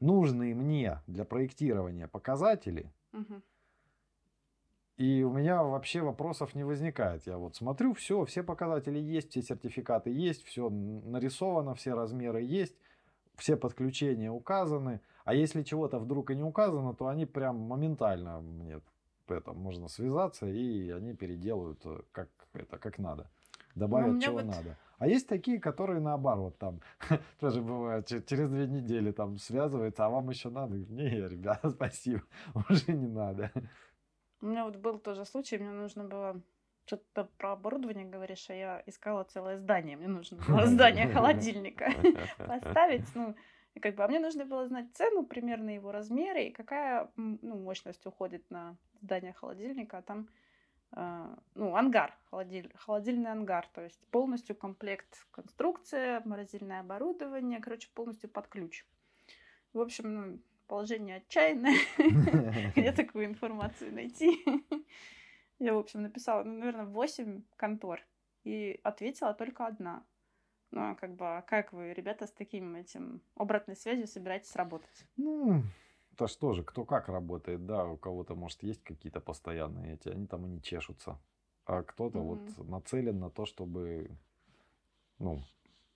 нужные мне для проектирования показатели. Угу. И у меня вообще вопросов не возникает. Я вот смотрю, все, все показатели есть, все сертификаты есть, все нарисовано, все размеры есть, все подключения указаны. А если чего-то вдруг и не указано, то они прям моментально мне это, можно связаться, и они переделают как, это, как надо, добавят чего вот... надо. А есть такие, которые наоборот, там тоже бывает, через две недели там связываются, а вам еще надо? Не, ребята, спасибо, уже не надо. У меня вот был тоже случай, мне нужно было что-то про оборудование, говоришь, а я искала целое здание, мне нужно было здание холодильника поставить, ну, как бы, а мне нужно было знать цену, примерно его размеры и какая, ну, мощность уходит на здание холодильника, а там ну, ангар, холодиль, холодильный ангар, то есть полностью комплект конструкция, морозильное оборудование, короче, полностью под ключ. В общем, ну, положение отчаянное, где такую информацию найти. Я, в общем, написала, ну, наверное, восемь контор, и ответила только одна. Ну, как бы, как вы, ребята, с таким этим обратной связью собираетесь работать? Ну... Это ж тоже, кто как работает, да, у кого-то, может, есть какие-то постоянные эти, они там и не чешутся. А кто-то mm-hmm. вот нацелен на то, чтобы, ну,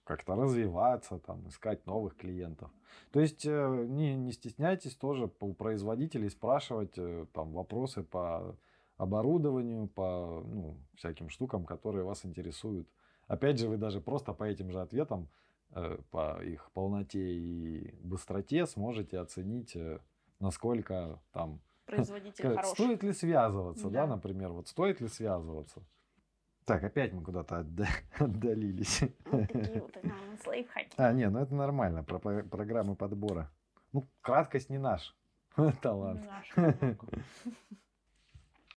как-то развиваться, там, искать новых клиентов. То есть не, не стесняйтесь тоже у производителей спрашивать там вопросы по оборудованию, по, ну, всяким штукам, которые вас интересуют. Опять же, вы даже просто по этим же ответам, по их полноте и быстроте сможете оценить, насколько там производитель хороший. Стоит ли связываться, да. да, например, вот стоит ли связываться. Так, опять мы куда-то отда- отдалились. Вот такие вот лайфхаки. А, не, ну это нормально, про программы подбора. Ну, краткость не наш талант. Не наш.